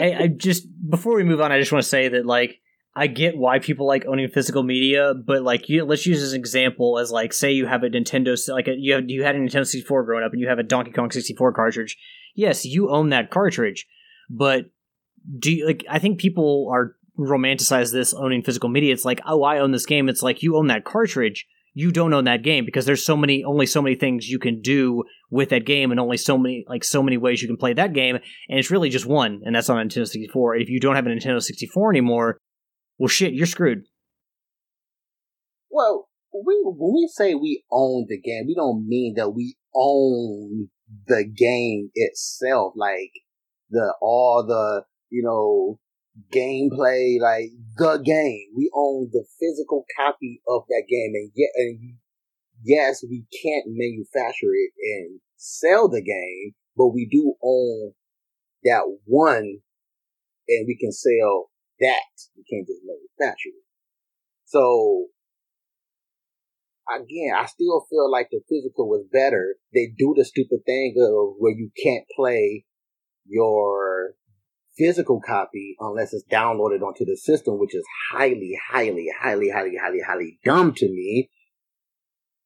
I just, before we move on, I just want to say that, like, I get why people like owning physical media, but like, let's use this example as, like, say you have a Nintendo, like you had a Nintendo 64 growing up, and you have a Donkey Kong 64 cartridge. Yes, you own that cartridge, but do you, like? I think people are romanticize this owning physical media. It's like, oh, I own this game. It's like, you own that cartridge. You don't own that game because there's only so many things you can do with that game, and only so many ways you can play that game, and it's really just one, and that's on a Nintendo 64. If you don't have a Nintendo 64 anymore, well, shit, you're screwed. Well, when we say we own the game, we don't mean that we own the game itself, like all the gameplay, like the game. We own the physical copy of that game, and yes, we can't manufacture it and sell the game, but we do own that one, and we can sell that. We can't just manufacture it. So again, I still feel like the physical was better. They do the stupid thing of where you can't play your physical copy unless it's downloaded onto the system, which is highly dumb to me.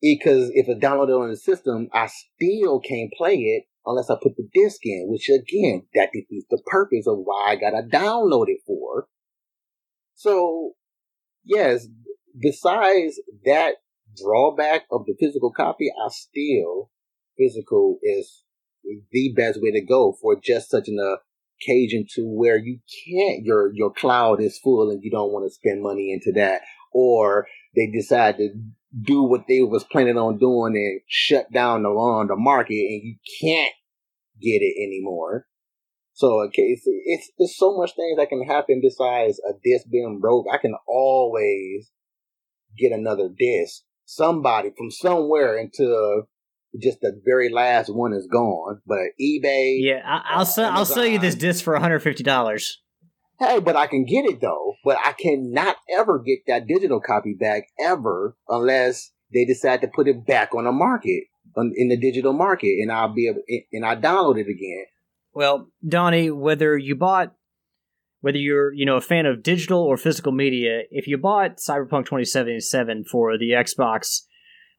Because if it's downloaded on the system, I still can't play it unless I put the disc in, which again, that defeats the purpose of why I gotta download it for. So, yes, besides that drawback of the physical copy, I still, physical is the best way to go for just such an occasion to where you can't, your cloud is full and you don't want to spend money into that. Or they decide to do what they was planning on doing and shut down the market and you can't get it anymore. So, okay, it's there's so much things that can happen besides a disc being broke. I can always get another disc. Somebody from somewhere until just the very last one is gone. But eBay, yeah, I'll sell you this disc for $150. Hey, but I can get it though. But I cannot ever get that digital copy back ever unless they decide to put it back on the market in the digital market, and I'll be able, and I download it again. Well, Donnie, whether you're, you know, a fan of digital or physical media, if you bought Cyberpunk 2077 for the Xbox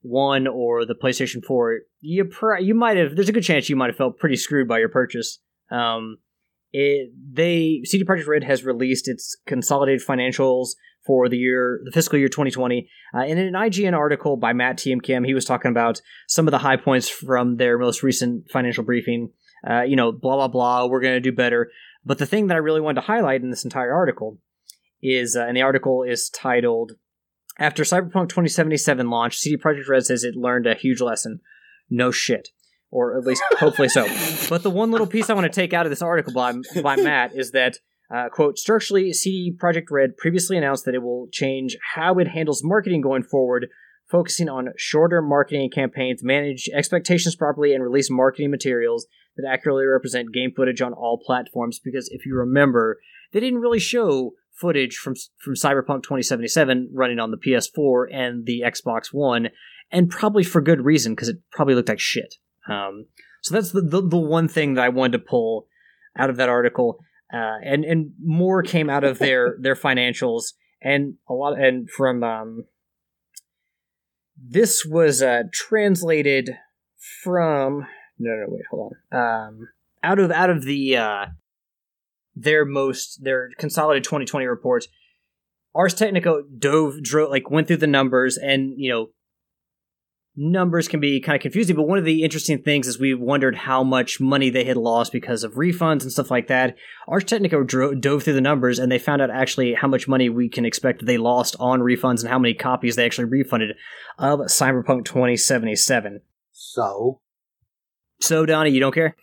One or the PlayStation 4, you might have. There's a good chance you might have felt pretty screwed by your purchase. CD Projekt Red has released its consolidated financials for the fiscal year 2020. In an IGN article by Matt T.M. Kim, he was talking about some of the high points from their most recent financial briefing. You know, blah, blah, blah, we're going to do better. But the thing that I really wanted to highlight in this entire article is, and the article is titled, "After Cyberpunk 2077 launch, CD Projekt Red says it learned a huge lesson." No shit. Or at least, hopefully so. But the one little piece I want to take out of this article by Matt is that, quote, "Structurally, CD Projekt Red previously announced that it will change how it handles marketing going forward, focusing on shorter marketing campaigns, manage expectations properly, and release marketing materials that accurately represent game footage on all platforms." Because if you remember, they didn't really show footage from Cyberpunk 2077 running on the PS4 and the Xbox One, and probably for good reason, because it probably looked like shit. So that's the one thing that I wanted to pull out of that article, and more came out of their financials, and from this was translated from. Out of the their consolidated 2020 report, Ars Technica went through the numbers, and you know, numbers can be kind of confusing. But one of the interesting things is we wondered how much money they had lost because of refunds and stuff like that. Ars Technica dove through the numbers, and they found out actually how much money we can expect they lost on refunds and how many copies they actually refunded of Cyberpunk 2077. So, Donnie, you don't care?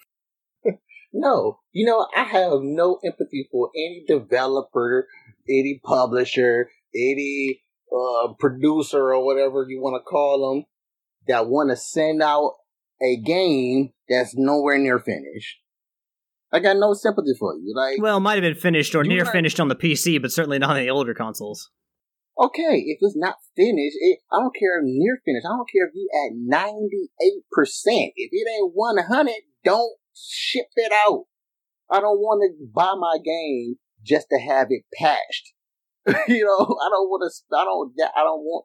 No. You know, I have no empathy for any developer, any publisher, any producer or whatever you want to call them that want to send out a game that's nowhere near finished. I got no sympathy for you. Like, well, it might have been finished or near finished on the PC, but certainly not on the older consoles. Okay, if it's not finished, I don't care if near finished. I don't care if you at 98%. If it ain't 100, don't ship it out. I don't want to buy my game just to have it patched. You know, I don't want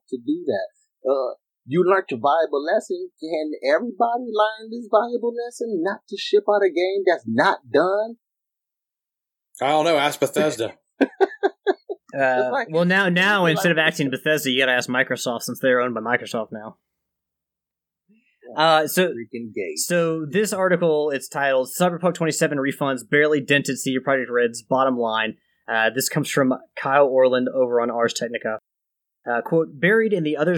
to do that. You learned a valuable lesson. Can everybody learn this valuable lesson? Not to ship out a game that's not done. I don't know. Ask Bethesda. Well, now instead of acting Bethesda, you gotta ask Microsoft, since they're owned by Microsoft now. So this article, it's titled "Cyberpunk 2077 Refunds Barely Dented CD Projekt Red's Bottom Line." This comes from Kyle Orland over on Ars Technica. Quote, "Buried in the other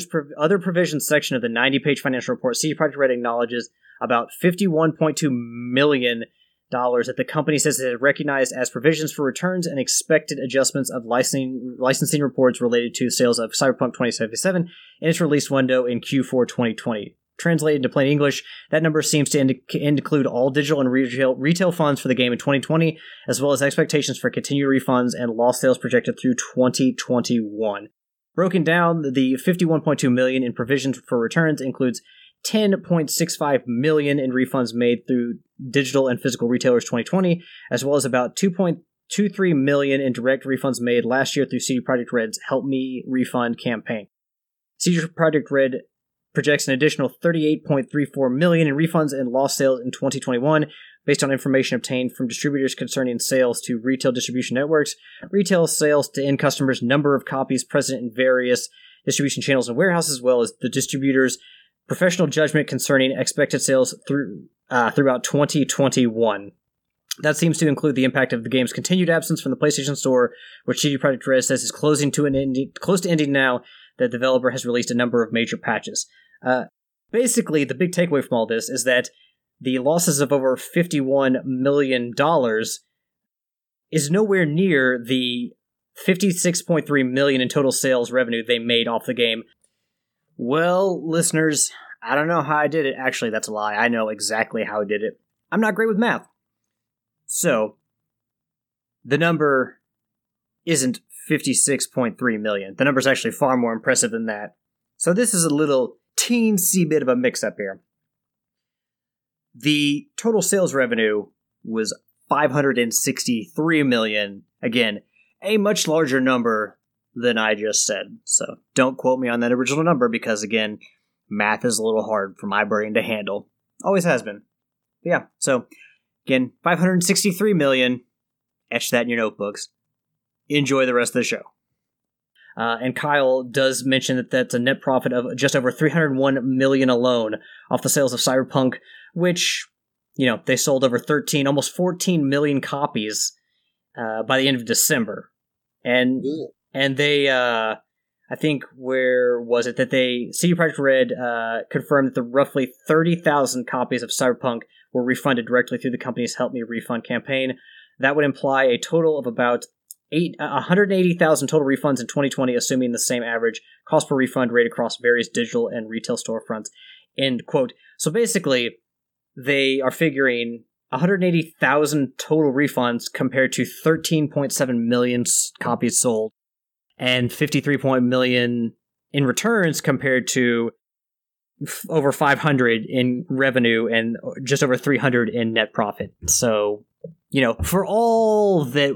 provisions section of the 90-page financial report, CD Projekt Red acknowledges about $51.2 million that the company says it had recognized as provisions for returns and expected adjustments of licensing reports related to sales of Cyberpunk 2077 in its release window in Q4 2020. Translated into plain English, that number seems to include all digital and retail funds for the game in 2020, as well as expectations for continued refunds and lost sales projected through 2021. Broken down, the $51.2 million in provisions for returns includes $10.65 million in refunds made through digital and physical retailers 2020, as well as about $2.23 million in direct refunds made last year through CD Projekt Red's Help Me Refund campaign. CD Projekt Red projects an additional $38.34 million in refunds and lost sales in 2021, based on information obtained from distributors concerning sales to retail distribution networks, retail sales to end customers, number of copies present in various distribution channels and warehouses, as well as the distributors' professional judgment concerning expected sales throughout 2021. That seems to include the impact of the game's continued absence from the PlayStation Store, which CD Projekt Red says is close to ending now that the developer has released a number of major patches. Basically, the big takeaway from all this is that the losses of over $51 million is nowhere near the $56.3 million in total sales revenue they made off the game. Well, listeners, I don't know how I did it. Actually, that's a lie. I know exactly how I did it. I'm not great with math. So, the number isn't $56.3 million. The number's actually far more impressive than that. So this is a little teensy bit of a mix-up here. The total sales revenue was $563 million. Again, a much larger number than I just said. So don't quote me on that original number because, again, math is a little hard for my brain to handle. Always has been. But yeah, so again, $563 million. Etch that in your notebooks. Enjoy the rest of the show. And Kyle does mention that that's a net profit of just over $301 million alone off the sales of Cyberpunk, which, you know, they sold over almost 14 million copies by the end of December. And yeah. And they, I think, CD Projekt Red confirmed that the roughly 30,000 copies of Cyberpunk were refunded directly through the company's Help Me Refund campaign. That would imply a total of about 180,000 total refunds in 2020, assuming the same average cost per refund rate across various digital and retail storefronts, end quote. So basically, they are figuring 180,000 total refunds compared to 13.7 million copies sold and 53 million in returns compared to over 500 in revenue and just over 300 in net profit. So, you know, for all that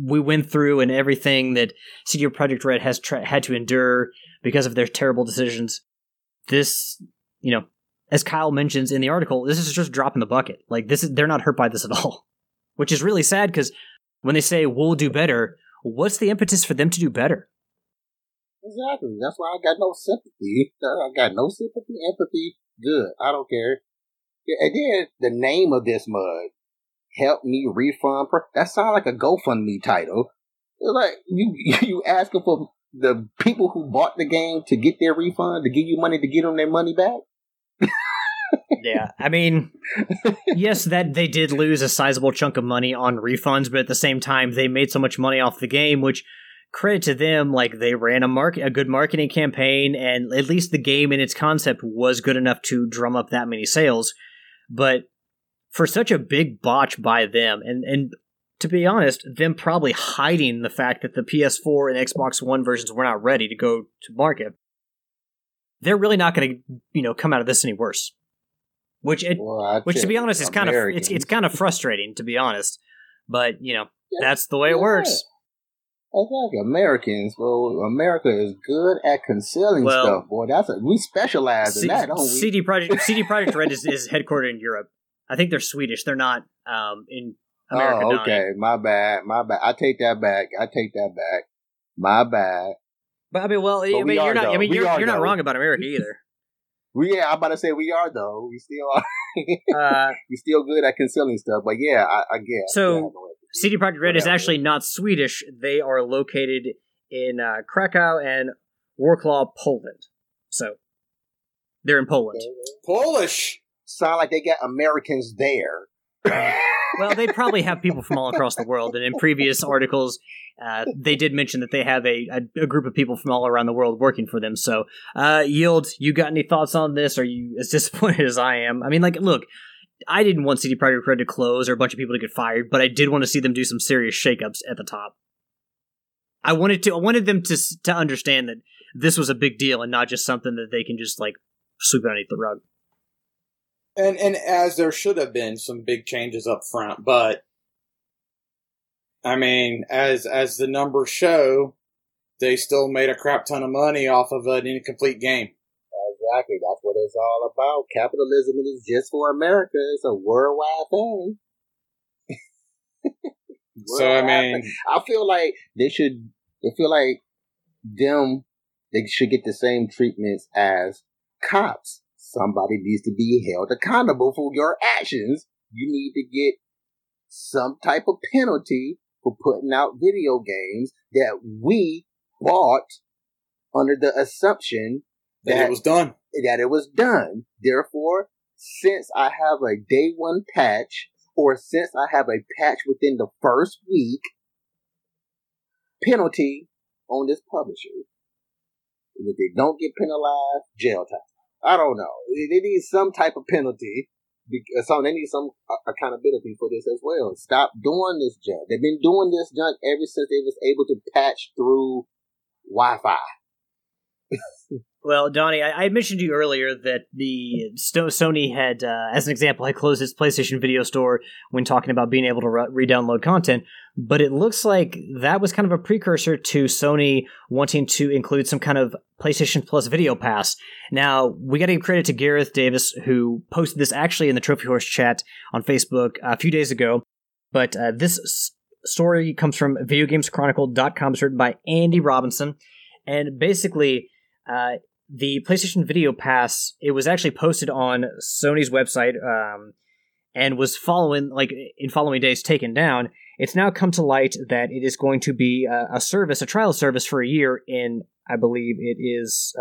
we went through and everything that CD Projekt Red has had to endure because of their terrible decisions, this, you know, as Kyle mentions in the article, this is just a drop in the bucket. Like, they're not hurt by this at all, which is really sad because when they say we'll do better, what's the impetus for them to do better? Exactly. That's why I got no sympathy. Empathy. Good. I don't care. And then the name of this mug, Help Me Refund. That sounds like a GoFundMe title. It's like you asking for the people who bought the game to get their refund, to give you money to get them their money back. Yeah, I mean, yes, that they did lose a sizable chunk of money on refunds, but at the same time, they made so much money off the game, which credit to them, like they ran a good marketing campaign, and at least the game and its concept was good enough to drum up that many sales. But for such a big botch by them, and to be honest, them probably hiding the fact that the PS4 and Xbox One versions were not ready to go to market, they're really not going to, you know, come out of this any worse. Which, to be honest, is kind of it's kind of frustrating, to be honest. But you know, that's the way it works. Exactly, Americans. Well, America is good at concealing stuff. Boy, we specialize in that, don't we? CD Projekt Red is headquartered in Europe. I think they're Swedish. They're not in America. Oh, okay, Donnie. My bad. I take that back. My bad. But I mean, you're not wrong about America either. Yeah, I'm about to say we are, though. We still are. We're still good at concealing stuff, but yeah, I guess. So, CD Projekt Red is actually not Swedish. They are located in Krakow and Wrocław, Poland. So, they're in Poland. Polish! Sound like they got Americans there. Well, they probably have people from all across the world, and in previous articles, they did mention that they have a group of people from all around the world working for them. So, Yield, you got any thoughts on this? Are you as disappointed as I am? I mean, like, look, I didn't want CD Projekt Red to close or a bunch of people to get fired, but I did want to see them do some serious shakeups at the top. I wanted them to understand that this was a big deal and not just something that they can just, like, sweep underneath the rug. And as there should have been some big changes up front, but I mean, as the numbers show, they still made a crap ton of money off of an incomplete game. Exactly. That's what it's all about. Capitalism is just for America. It's a worldwide thing. I feel like they should get the same treatments as cops. Somebody needs to be held accountable for your actions. You need to get some type of penalty for putting out video games that we bought under the assumption that it was done. Therefore, since I have a day one patch, or since I have a patch within the first week, penalty on this publisher. If they don't get penalized, jail time. I don't know. They need some type of penalty. So they need some accountability for this as well. Stop doing this junk. They've been doing this junk ever since they was able to patch through Wi-Fi. Well, Donnie, I mentioned to you earlier that the Sony had, as an example, had closed its PlayStation Video Store when talking about being able to re-download content, but it looks like that was kind of a precursor to Sony wanting to include some kind of PlayStation Plus Video Pass. Now, we got to give credit to Gareth Davis, who posted this actually in the Trophy Horse chat on Facebook a few days ago, but this story comes from VideoGamesChronicle.com. It's written by Andy Robinson, and basically the PlayStation Video Pass, it was actually posted on Sony's website and was following days taken down. It's now come to light that it is going to be a service, a trial service for a year in, I believe it is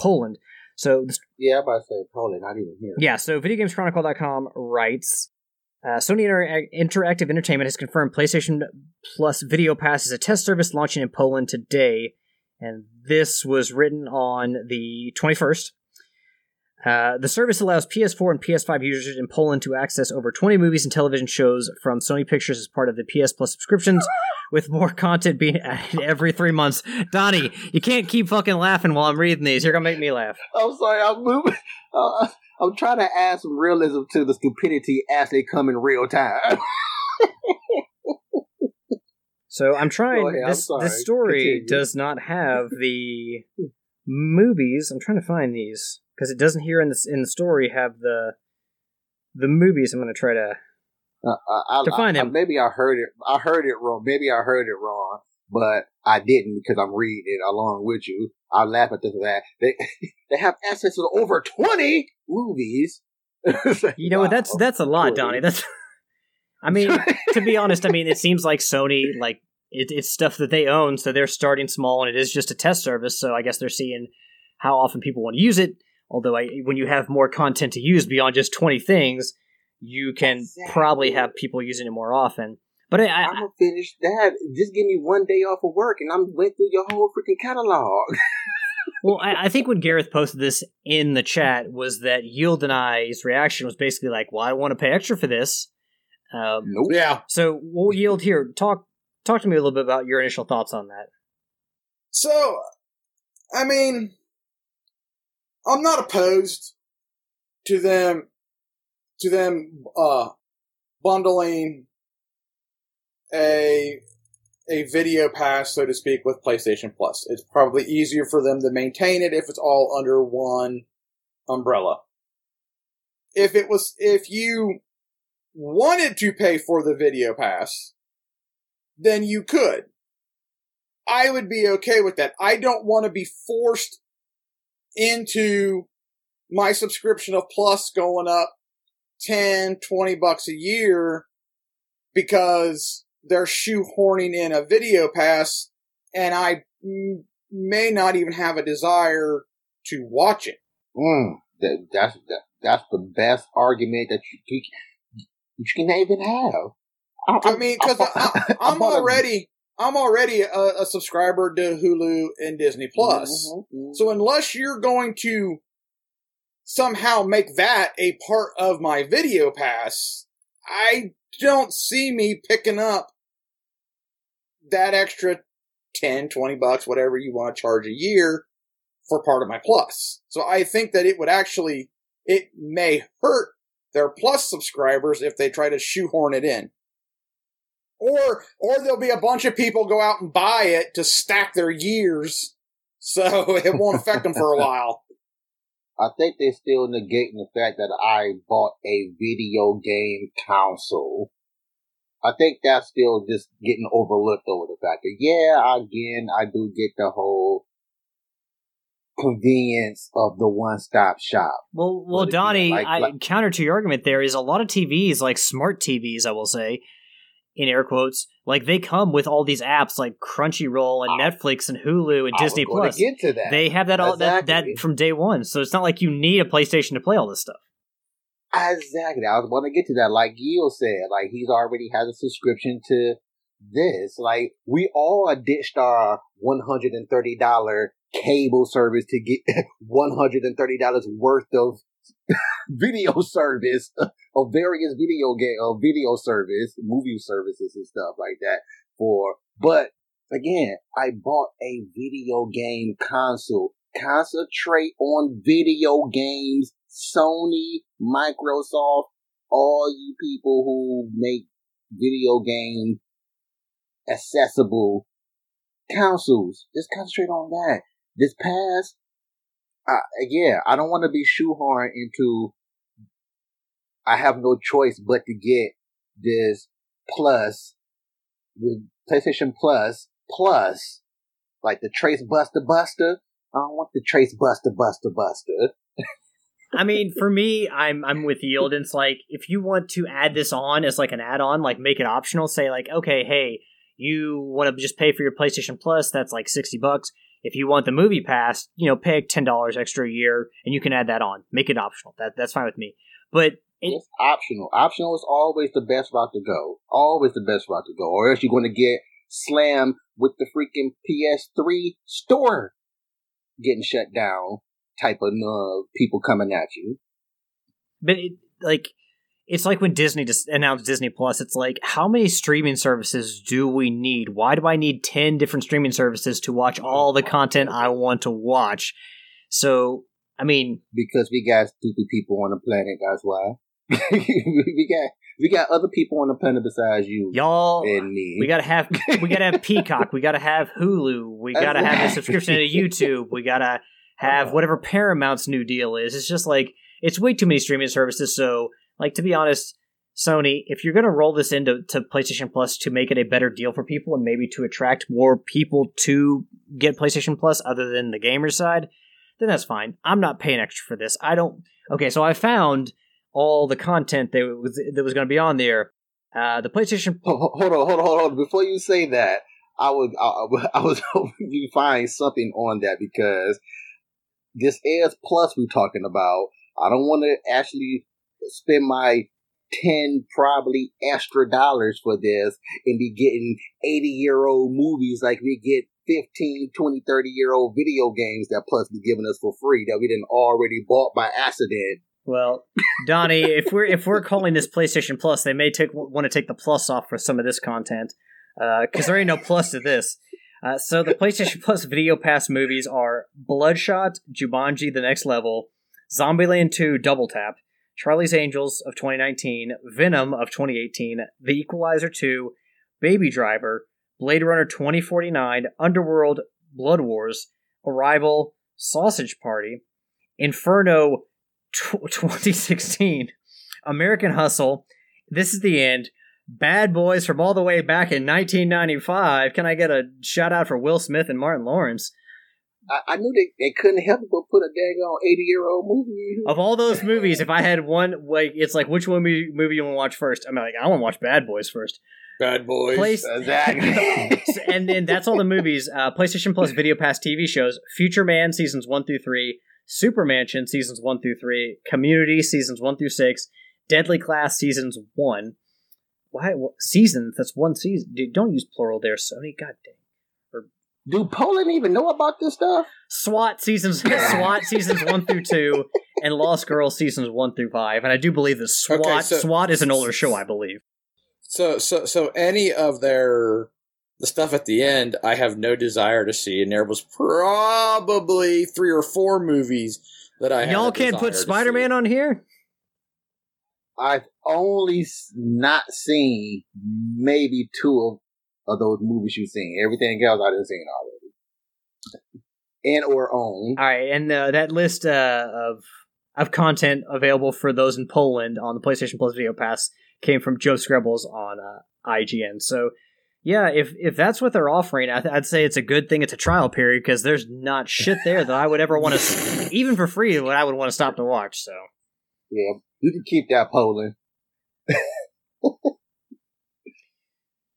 Poland. So yeah, I'm about to say Poland, not even here. Yeah, so VideoGamesChronicle.com writes, Sony Interactive Entertainment has confirmed PlayStation Plus Video Pass is a test service launching in Poland today. And this was written on the 21st. The service allows PS4 and PS5 users in Poland to access over 20 movies and television shows from Sony Pictures as part of the PS Plus subscriptions, with more content being added every 3 months. Donnie, you can't keep fucking laughing while I'm reading these. You're going to make me laugh. I'm sorry, I'm moving. I'm trying to add some realism to the stupidity as they come in real time. So I'm trying. Ahead, this story continue. Does not have the movies. I'm trying to find these because it doesn't here in the story have the movies. I'm going to try to find them. Maybe I heard it. I heard it wrong. Maybe I heard it wrong, but I didn't because I'm reading it along with you. I laugh at this and that. They have access to over 20 movies. Like, you know what? Wow, that's a lot, 20. Donnie. That's. I mean, to be honest, I mean, it seems like Sony, like, it's stuff that they own, so they're starting small, and it is just a test service, so I guess they're seeing how often people want to use it, although when you have more content to use beyond just 20 things, you can probably have people using it more often. But I'm going to finish that. Just give me one day off of work, and I went through your whole freaking catalog. Well, I think when Gareth posted this in the chat was that Yield and I's reaction was basically like, well, I don't want to pay extra for this. Nope. Yeah. So we'll Yield here. Talk to me a little bit about your initial thoughts on that. So, I mean, I'm not opposed to them bundling a video pass, so to speak, with PlayStation Plus. It's probably easier for them to maintain it if it's all under one umbrella. If you wanted to pay for the video pass, then you could. I would be okay with that. I don't want to be forced into my subscription of Plus going up $10-$20 a year because they're shoehorning in a video pass and I may not even have a desire to watch it. That's the best argument that you can. You can't even have. I mean, because I'm already a subscriber to Hulu and Disney Plus. Mm-hmm. So unless you're going to somehow make that a part of my video pass, I don't see me picking up that extra $10-$20, whatever you want to charge a year, for part of my Plus. So I think that it would actually, it may hurt their Plus subscribers if they try to shoehorn it in. Or there'll be a bunch of people go out and buy it to stack their years, so it won't affect them for a while. I think they're still negating the fact that I bought a video game console. I think that's still just getting overlooked over the fact that, yeah, again, I do get the whole convenience of the one-stop shop. Well, Donnie, counter to your argument there is a lot of TVs, like smart TVs, I will say, in air quotes, like they come with all these apps like Crunchyroll and Netflix and Hulu and Disney Plus. Get to that. They have that all that from day one, so it's not like you need a PlayStation to play all this stuff. Exactly. I was going to get to that. Like Gil said, like he's already has a subscription to this. Like we all ditched our $130 cable service to get $130 worth of video service, of various video service, movie services and stuff like that. But again, I bought a video game console. Concentrate on video games, Sony, Microsoft, all you people who make video game accessible consoles. Just concentrate on that. This past I don't want to be shoehorned into I have no choice but to get this Plus, the PlayStation Plus, like the Trace Buster. I don't want the Trace Buster. I mean, for me, I'm with Yield. And it's like, if you want to add this on as like an add-on, like make it optional, say like, okay, hey, you want to just pay for your PlayStation Plus, that's like $60. If you want the movie pass, you know, pay $10 extra a year, and you can add that on. Make it optional. That's fine with me. But it's optional. Optional is always the best route to go. Always the best route to go. Or else you're going to get slammed with the freaking PS3 store getting shut down type of people coming at you. But it's like when Disney just announced Disney Plus. It's like, how many streaming services do we need? Why do I need 10 different streaming services to watch all the content I want to watch? So, I mean, because we got stupid people on the planet, guys. Why? we got other people on the planet besides you, y'all, and me. We gotta have Peacock. We gotta have Hulu. We gotta have a subscription to YouTube. We gotta have whatever Paramount's new deal is. It's just like it's way too many streaming services. So, like, to be honest, Sony, if you're going to roll this into PlayStation Plus to make it a better deal for people and maybe to attract more people to get PlayStation Plus other than the gamer side, then that's fine. I'm not paying extra for this. Okay, so I found all the content that was going to be on there. The PlayStation... Hold on. Before you say that, I was hoping you find something on that, because this AS Plus we're talking about, I don't want to actually spend my 10 probably extra dollars for this and be getting 80-year-old movies like we get 15, 20, 30-year-old video games that Plus be giving us for free that we didn't already bought by accident. Well, Donnie, if we're calling this PlayStation Plus, they may want to take the Plus off for some of this content, because there ain't no Plus to this. So the PlayStation Plus Video Pass movies are Bloodshot, Jumanji: The Next Level, Zombieland 2 Double Tap, Charlie's Angels of 2019, Venom of 2018, The Equalizer 2, Baby Driver, Blade Runner 2049, Underworld, Blood Wars, Arrival, Sausage Party, Inferno 2016, American Hustle, This Is the End, Bad Boys from all the way back in 1995. Can I get a shout out for Will Smith and Martin Lawrence? I knew they couldn't help but put a daggone 80-year-old movie. Of all those movies, if I had one, like, it's like, which movie you want to watch first? I'm like, I want to watch Bad Boys first. Bad Boys. Exactly. And then that's all the movies. PlayStation Plus Video Pass TV shows: Future Man Seasons 1 through 3, Super Mansion Seasons 1 through 3, Community Seasons 1 through 6, Deadly Class Seasons 1. Why? Well, seasons? That's one season. Dude, don't use plural there, Sony. God dang. Do Poland even know about this stuff? SWAT seasons 1 through 2, and Lost Girls seasons 1 through 5. And I do believe that SWAT is an older show, I believe. So any of their the stuff at the end, I have no desire to see, and there was probably 3 or 4 movies that I had. Y'all can't put Spider-Man on here? I've only not seen maybe 2 of those movies you've seen. Everything else I didn't seen already. And or own. All right, and that list of content available for those in Poland on the PlayStation Plus Video Pass came from Joe Screbbles on IGN. So, yeah, if that's what they're offering, I'd say it's a good thing it's a trial period, because there's not shit there that I would ever want to, even for free, what I would want to stop to watch. So, yeah, you can keep that Poland.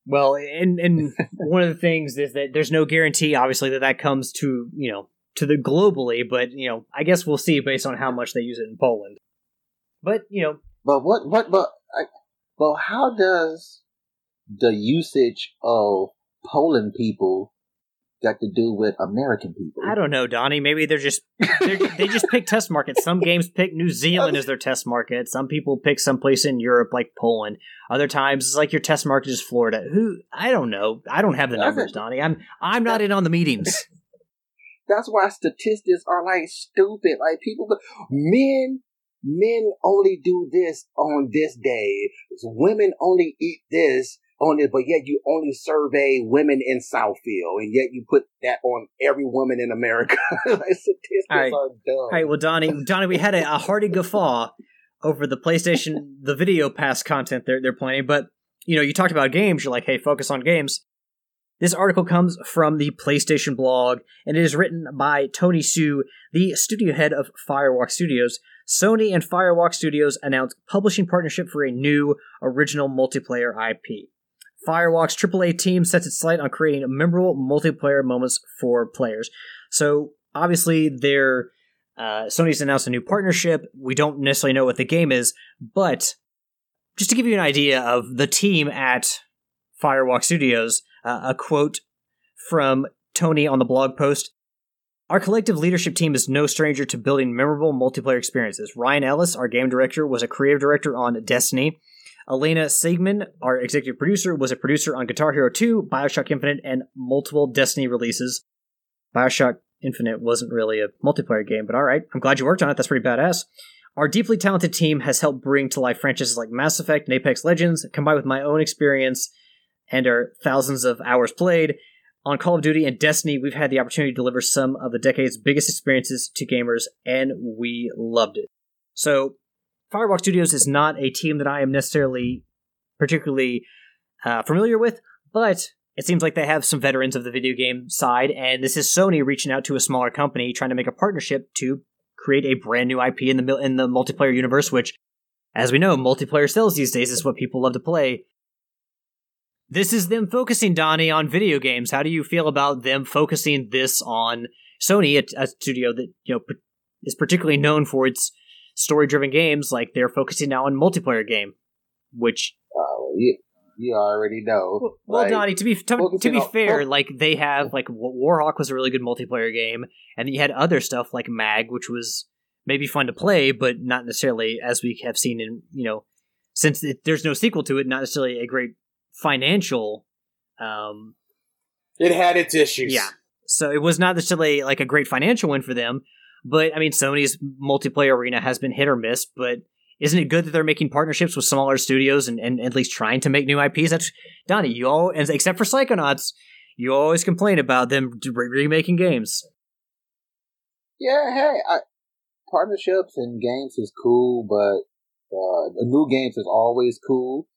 Well, and one of the things is that there's no guarantee, obviously, that comes to, you know, to the globally, but, you know, I guess we'll see based on how much they use it in Poland. But, you know. But but how does the usage of Poland people got to do with American people? I don't know, Donnie. Maybe they just pick test markets. Some games pick New Zealand as their test market. Some people pick someplace in Europe like Poland. Other times it's like your test market is Florida. Who? I don't know. I don't have the numbers, Donnie. I'm not in on the meetings. That's why statistics are like stupid. Like people, men only do this on this day. Women only eat this on it, but yet you only survey women in Southfield, and yet you put that on every woman in America. Like, statistics are dumb. All right, well, Donnie, we had a hearty guffaw over the PlayStation, the Video Pass content they're playing, but you know, you talked about games. You're like, hey, focus on games. This article comes from the PlayStation blog, and it is written by Tony Hsu, the studio head of Firewalk Studios. Sony and Firewalk Studios announced publishing partnership for a new original multiplayer IP. Firewalk's AAA team sets its sight on creating memorable multiplayer moments for players. So, obviously, Sony's announced a new partnership. We don't necessarily know what the game is, but just to give you an idea of the team at Firewalk Studios, a quote from Tony on the blog post. Our collective leadership team is no stranger to building memorable multiplayer experiences. Ryan Ellis, our game director, was a creative director on Destiny. Elena Sigmund, our executive producer, was a producer on Guitar Hero 2, Bioshock Infinite, and multiple Destiny releases. Bioshock Infinite wasn't really a multiplayer game, but all right. I'm glad you worked on it. That's pretty badass. Our deeply talented team has helped bring to life franchises like Mass Effect and Apex Legends, combined with my own experience and our thousands of hours played on Call of Duty and Destiny. We've had the opportunity to deliver some of the decade's biggest experiences to gamers, and we loved it. So, Firewalk Studios is not a team that I am necessarily particularly familiar with, but it seems like they have some veterans of the video game side, and this is Sony reaching out to a smaller company, trying to make a partnership to create a brand new IP in the multiplayer universe, which, as we know, multiplayer sells these days. Is what people love to play. This is them focusing, Donnie, on video games. How do you feel about them focusing this on Sony, a studio that, you know, is particularly known for its story-driven games? Like, they're focusing now on multiplayer game, which you already know. Well, like, Donnie, to be fair, like they have like Warhawk was a really good multiplayer game, and you had other stuff like Mag, which was maybe fun to play, but not necessarily, as we have seen in, you know, since there's no sequel to it, not necessarily a great financial it had its issues. Yeah. So it was not necessarily like a great financial win for them, but I mean, Sony's multiplayer arena has been hit or miss, but isn't it good that they're making partnerships with smaller studios and at least trying to make new IPs? That's, Donnie, you all, except for Psychonauts, you always complain about them remaking games. Yeah, hey, partnerships and games is cool, but new games is always cool.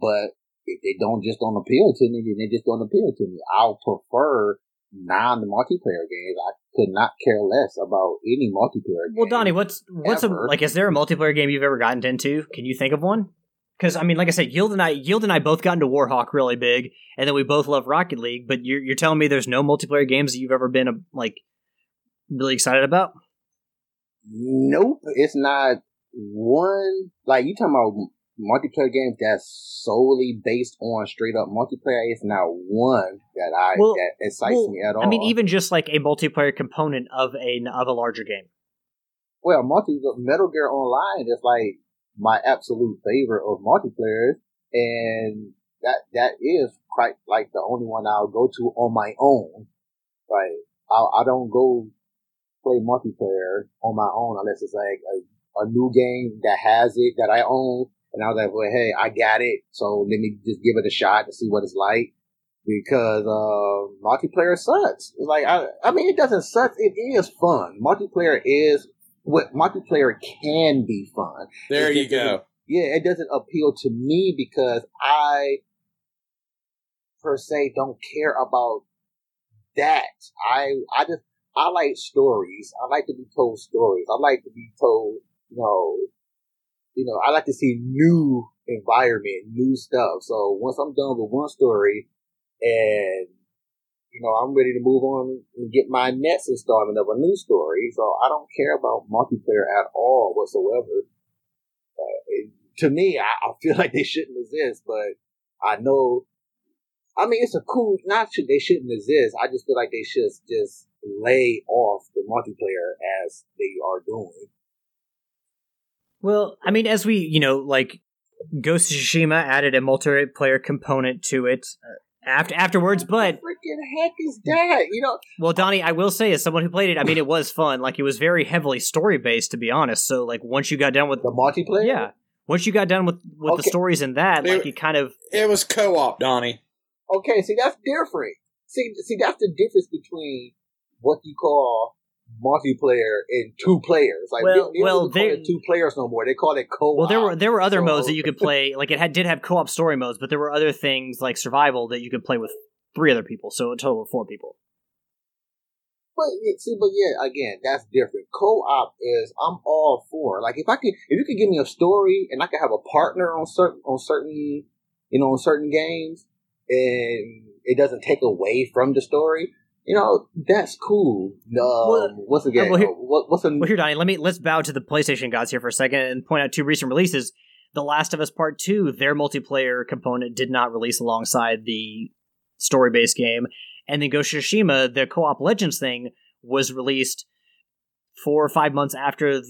But if they don't appeal to me, then they just don't appeal to me. I'll prefer non-multiplayer games. I could not care less about any multiplayer game. Well, Donnie, is there a multiplayer game you've ever gotten into? Can you think of one? Because, I mean, like I said, Yield and I both got into Warhawk really big, and then we both love Rocket League, but you're telling me there's no multiplayer games that you've ever been, like, really excited about? Nope. It's not one. Like, you talking about multiplayer games that's solely based on straight up multiplayer, it's not one that that excites me at all. I mean, even just like a multiplayer component of a larger game. Well, Metal Gear Online is like my absolute favorite of multiplayer, and that is quite like the only one I'll go to on my own. Like, I don't go play multiplayer on my own unless it's like a new game that has it that I own. And I was like, well, hey, I got it. So let me just give it a shot to see what it's like. Because multiplayer sucks. It's like I mean, it doesn't suck. It is fun. Multiplayer is what multiplayer can be fun. There you go. Yeah, it doesn't appeal to me because I per se don't care about that. I like stories. I like to be told stories. I like to be told, I like to see new environment, new stuff. So once I'm done with one story. And, I'm ready to move on and get my next installment of a new story. So I don't care about multiplayer at all whatsoever. To me, I feel like they shouldn't exist, but it's a cool, they shouldn't exist. I just feel like they should just lay off the multiplayer as they are doing. Well, I mean, as we, Ghost of Tsushima added a multiplayer component to it. Afterwards, but what the freaking heck is that? Well, Donnie, I will say, as someone who played it, I mean, it was fun. Like, it was very heavily story based, to be honest. So, like, once you got done with the multiplayer, yeah, once you got done with the stories and that, it was co-op, Donnie. Okay, see, that's different. See, that's the difference between what you call multiplayer and two players. Like, they call it two players no more. They call it co-op. Well, there were other modes that you could play. Like, it did have co-op story modes, but there were other things like survival that you could play with three other people. So a total of four people. But yeah, again, that's different. Co-op is I'm all for. Like, if you could give me a story and I could have a partner on certain games, and it doesn't take away from the story. That's cool. What's the game? Well, here, Donnie, let's bow to the PlayStation gods here for a second and point out two recent releases. The Last of Us Part 2, their multiplayer component did not release alongside the story-based game. And then Ghost of Tsushima, the co-op Legends thing, was released 4 or 5 months after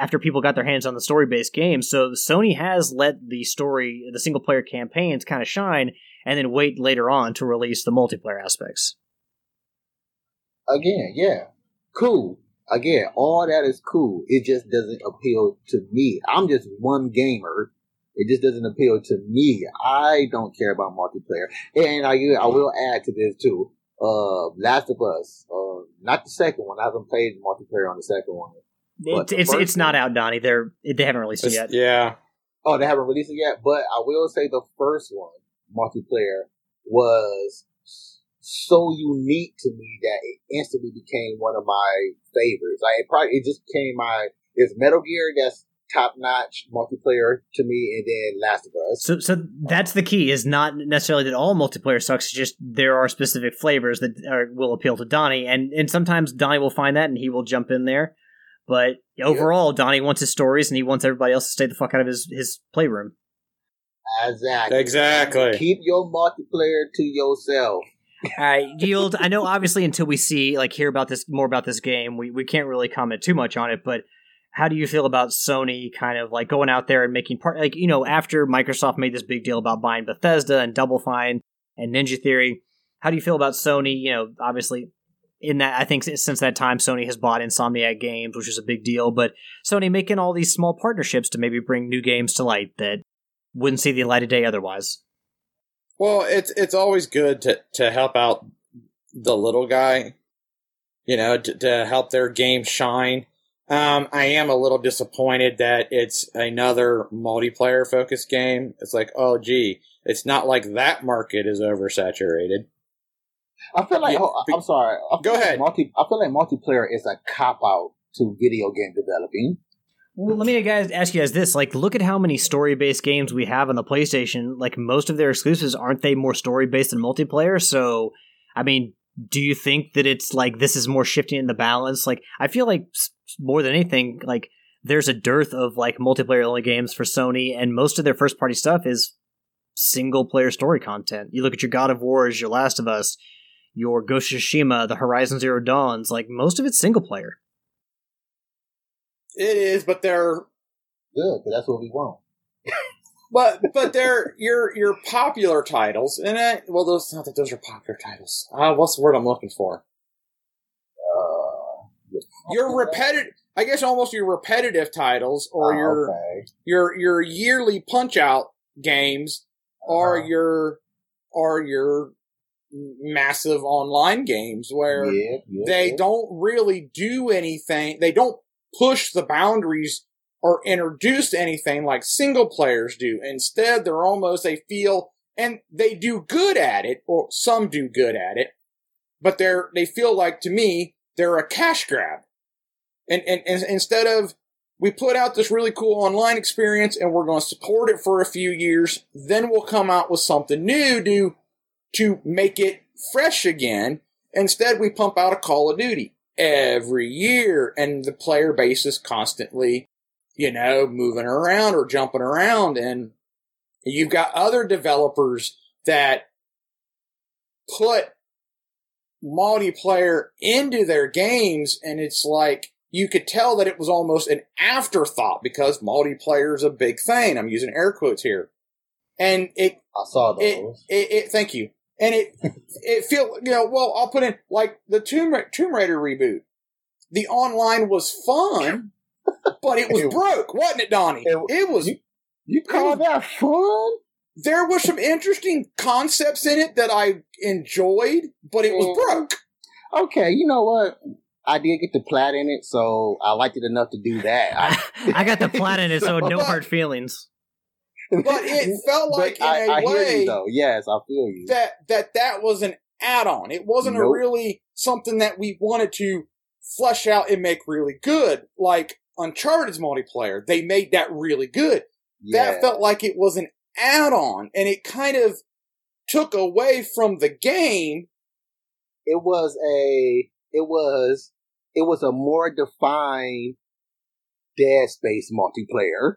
after people got their hands on the story-based game. So Sony has let the single-player campaigns kind of shine and then wait later on to release the multiplayer aspects. Again, yeah. Cool. Again, all that is cool. It just doesn't appeal to me. I'm just one gamer. It just doesn't appeal to me. I don't care about multiplayer. And I will add to this, too. Last of Us. Not the second one. I haven't played multiplayer on the second one. It's not out, Donnie. They haven't released it yet. Yeah. Oh, they haven't released it yet? But I will say the first one, multiplayer, was so unique to me that it instantly became one of my favorites. Like, it's Metal Gear that's top-notch multiplayer to me, and then Last of Us. So that's the key, is not necessarily that all multiplayer sucks, it's just there are specific flavors that will appeal to Donnie, and sometimes Donnie will find that and he will jump in there, but overall, yep. Donnie wants his stories and he wants everybody else to stay the fuck out of his playroom. Exactly. Keep your multiplayer to yourself. I yield. I know, obviously, until we hear about this more about this game, we can't really comment too much on it. But how do you feel about Sony kind of like going out there and making after Microsoft made this big deal about buying Bethesda and Double Fine and Ninja Theory? How do you feel about Sony? Obviously, in that I think since that time, Sony has bought Insomniac Games, which is a big deal. But Sony making all these small partnerships to maybe bring new games to light that wouldn't see the light of day otherwise. Well, it's always good to help out the little guy, to help their game shine. I am a little disappointed that it's another multiplayer-focused game. It's like, oh, gee, it's not like that market is oversaturated. I feel like, I'm sorry. Go ahead. I feel like multiplayer is a cop-out to video game developing. Well, let me ask you guys this. Like, look at how many story-based games we have on the PlayStation. Like, most of their exclusives, aren't they more story-based than multiplayer? So, I mean, do you think that it's, like, this is more shifting in the balance? Like, I feel like, more than anything, like, there's a dearth of, like, multiplayer-only games for Sony, and most of their first-party stuff is single-player story content. You look at your God of Wars, your Last of Us, your Ghost of Tsushima, the Horizon Zero Dawns. Like, most of it's single-player. It is, but they're good, but that's what we want. But they're your popular titles, and those not that those are popular titles. What's the word I'm looking for? Your repetitive, I guess, almost your repetitive titles, or your yearly punch out games, or your massive online games where they don't really do anything. They don't push the boundaries or introduce anything like single players do. Instead, they're almost, they feel, and they do good at it, or some do good at it, but they feel like, to me, they're a cash grab. And instead of, we put out this really cool online experience and we're going to support it for a few years, then we'll come out with something new to make it fresh again. Instead, we pump out a Call of Duty every year, and the player base is constantly, moving around or jumping around. And you've got other developers that put multiplayer into their games, and it's like you could tell that it was almost an afterthought because multiplayer is a big thing. I'm using air quotes here. And it, I saw those. It thank you. And it feel, well, I'll put in like the Tomb Raider reboot. The online was fun, but it was broke, wasn't it, Donnie? It was. You call that fun? There were some interesting concepts in it that I enjoyed, but it was broke. Okay, you know what? I did get the plat in it, so I liked it enough to do that. I got the plat in it, so no hard feelings. But it felt like, in a way, hear you, though. Yes, I feel you. That was an add-on. It wasn't a really something that we wanted to flesh out and make really good. Like Uncharted's multiplayer, they made that really good. Yeah. That felt like it was an add-on, and it kind of took away from the game. It was a more defined Dead Space multiplayer.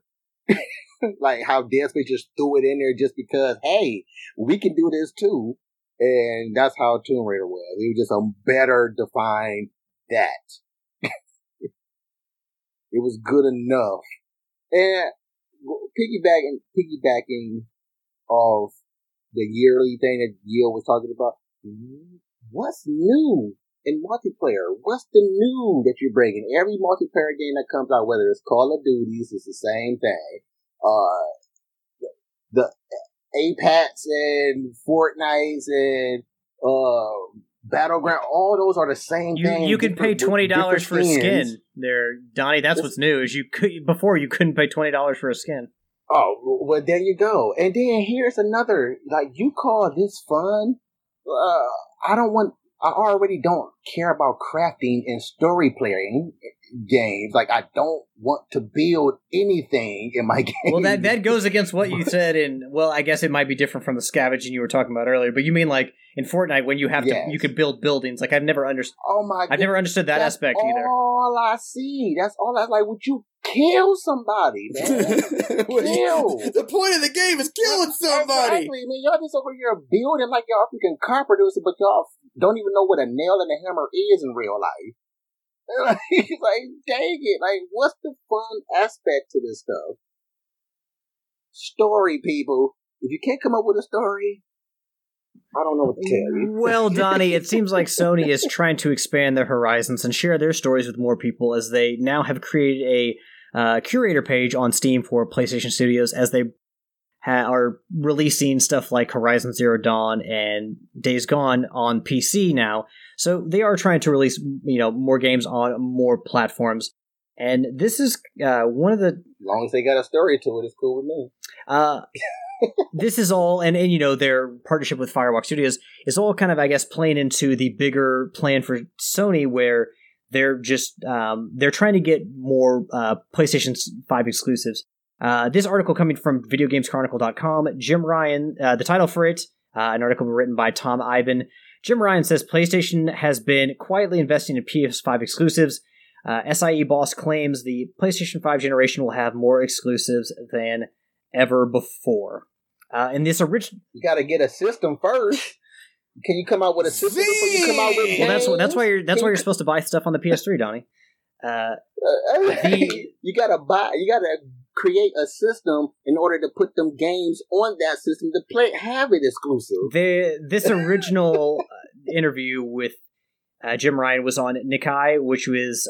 Like how Dead Space just threw it in there just because, hey, we can do this too. And that's how Tomb Raider was. It was just a better defined that. It was good enough. And piggybacking off the yearly thing that Gil was talking about, what's new in multiplayer? What's the new that you're bringing? Every multiplayer game that comes out, whether it's Call of Duties, it's the same thing. The Apex and Fortnite and Battleground, all those are the same thing. You could pay $20 for a skin there, Donnie. That's what's new, is you couldn't pay $20 for a skin. Oh, well, there you go. And then here's another, like, you call this fun? I already don't care about crafting and story playing games. Like, I don't want to build anything in my game. Well, that goes against what you said I guess it might be different from the scavenging you were talking about earlier, but you mean like in Fortnite when you have to, you could build buildings. Like, I've never understood. Oh my God. I've never understood that aspect either. All I see. That's all I like. Would you kill somebody, man? The point of the game is killing somebody. Exactly, man. Y'all just over here building like y'all freaking carpenters, but y'all don't even know what a nail and a hammer is in real life. Like, dang it. Like, what's the fun aspect to this stuff? Story, people. If you can't come up with a story, I don't know what to tell you. Well, Donnie, it seems like Sony is trying to expand their horizons and share their stories with more people, as they now have created a curator page on Steam for PlayStation Studios, as they are releasing stuff like Horizon Zero Dawn and Days Gone on PC now. So they are trying to release, more games on more platforms. And this is one of the... As long as they got a story to it, it's cool with me. This is all, and their partnership with Firewalk Studios is all kind of, I guess, playing into the bigger plan for Sony, where they're just, they're trying to get more PlayStation 5 exclusives. This article coming from VideoGamesChronicle.com, Jim Ryan, the title for it, an article written by Tom Ivan. Jim Ryan says PlayStation has been quietly investing in PS5 exclusives. SIE boss claims the PlayStation 5 generation will have more exclusives than ever before. And this original... You gotta get a system first. Can you come out with a system before you come out with games? Well, that's why you're supposed to buy stuff on the PS3, Donnie. You gotta create a system in order to put them games on that system to play, have it exclusive. This original interview with Jim Ryan was on Nikkei, which was,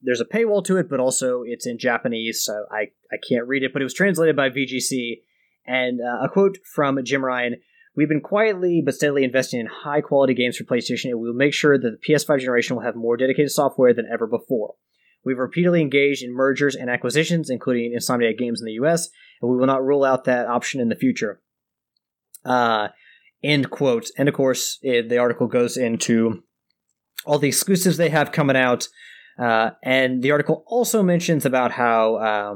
there's a paywall to it, but also it's in Japanese, so I can't read it, but it was translated by VGC. And a quote from Jim Ryan: "We've been quietly but steadily investing in high-quality games for PlayStation, and we'll make sure that the PS5 generation will have more dedicated software than ever before. We've repeatedly engaged in mergers and acquisitions, including Insomniac Games in the U.S., and we will not rule out that option in the future." End quote. And, of course, the article goes into all the exclusives they have coming out, and the article also mentions about how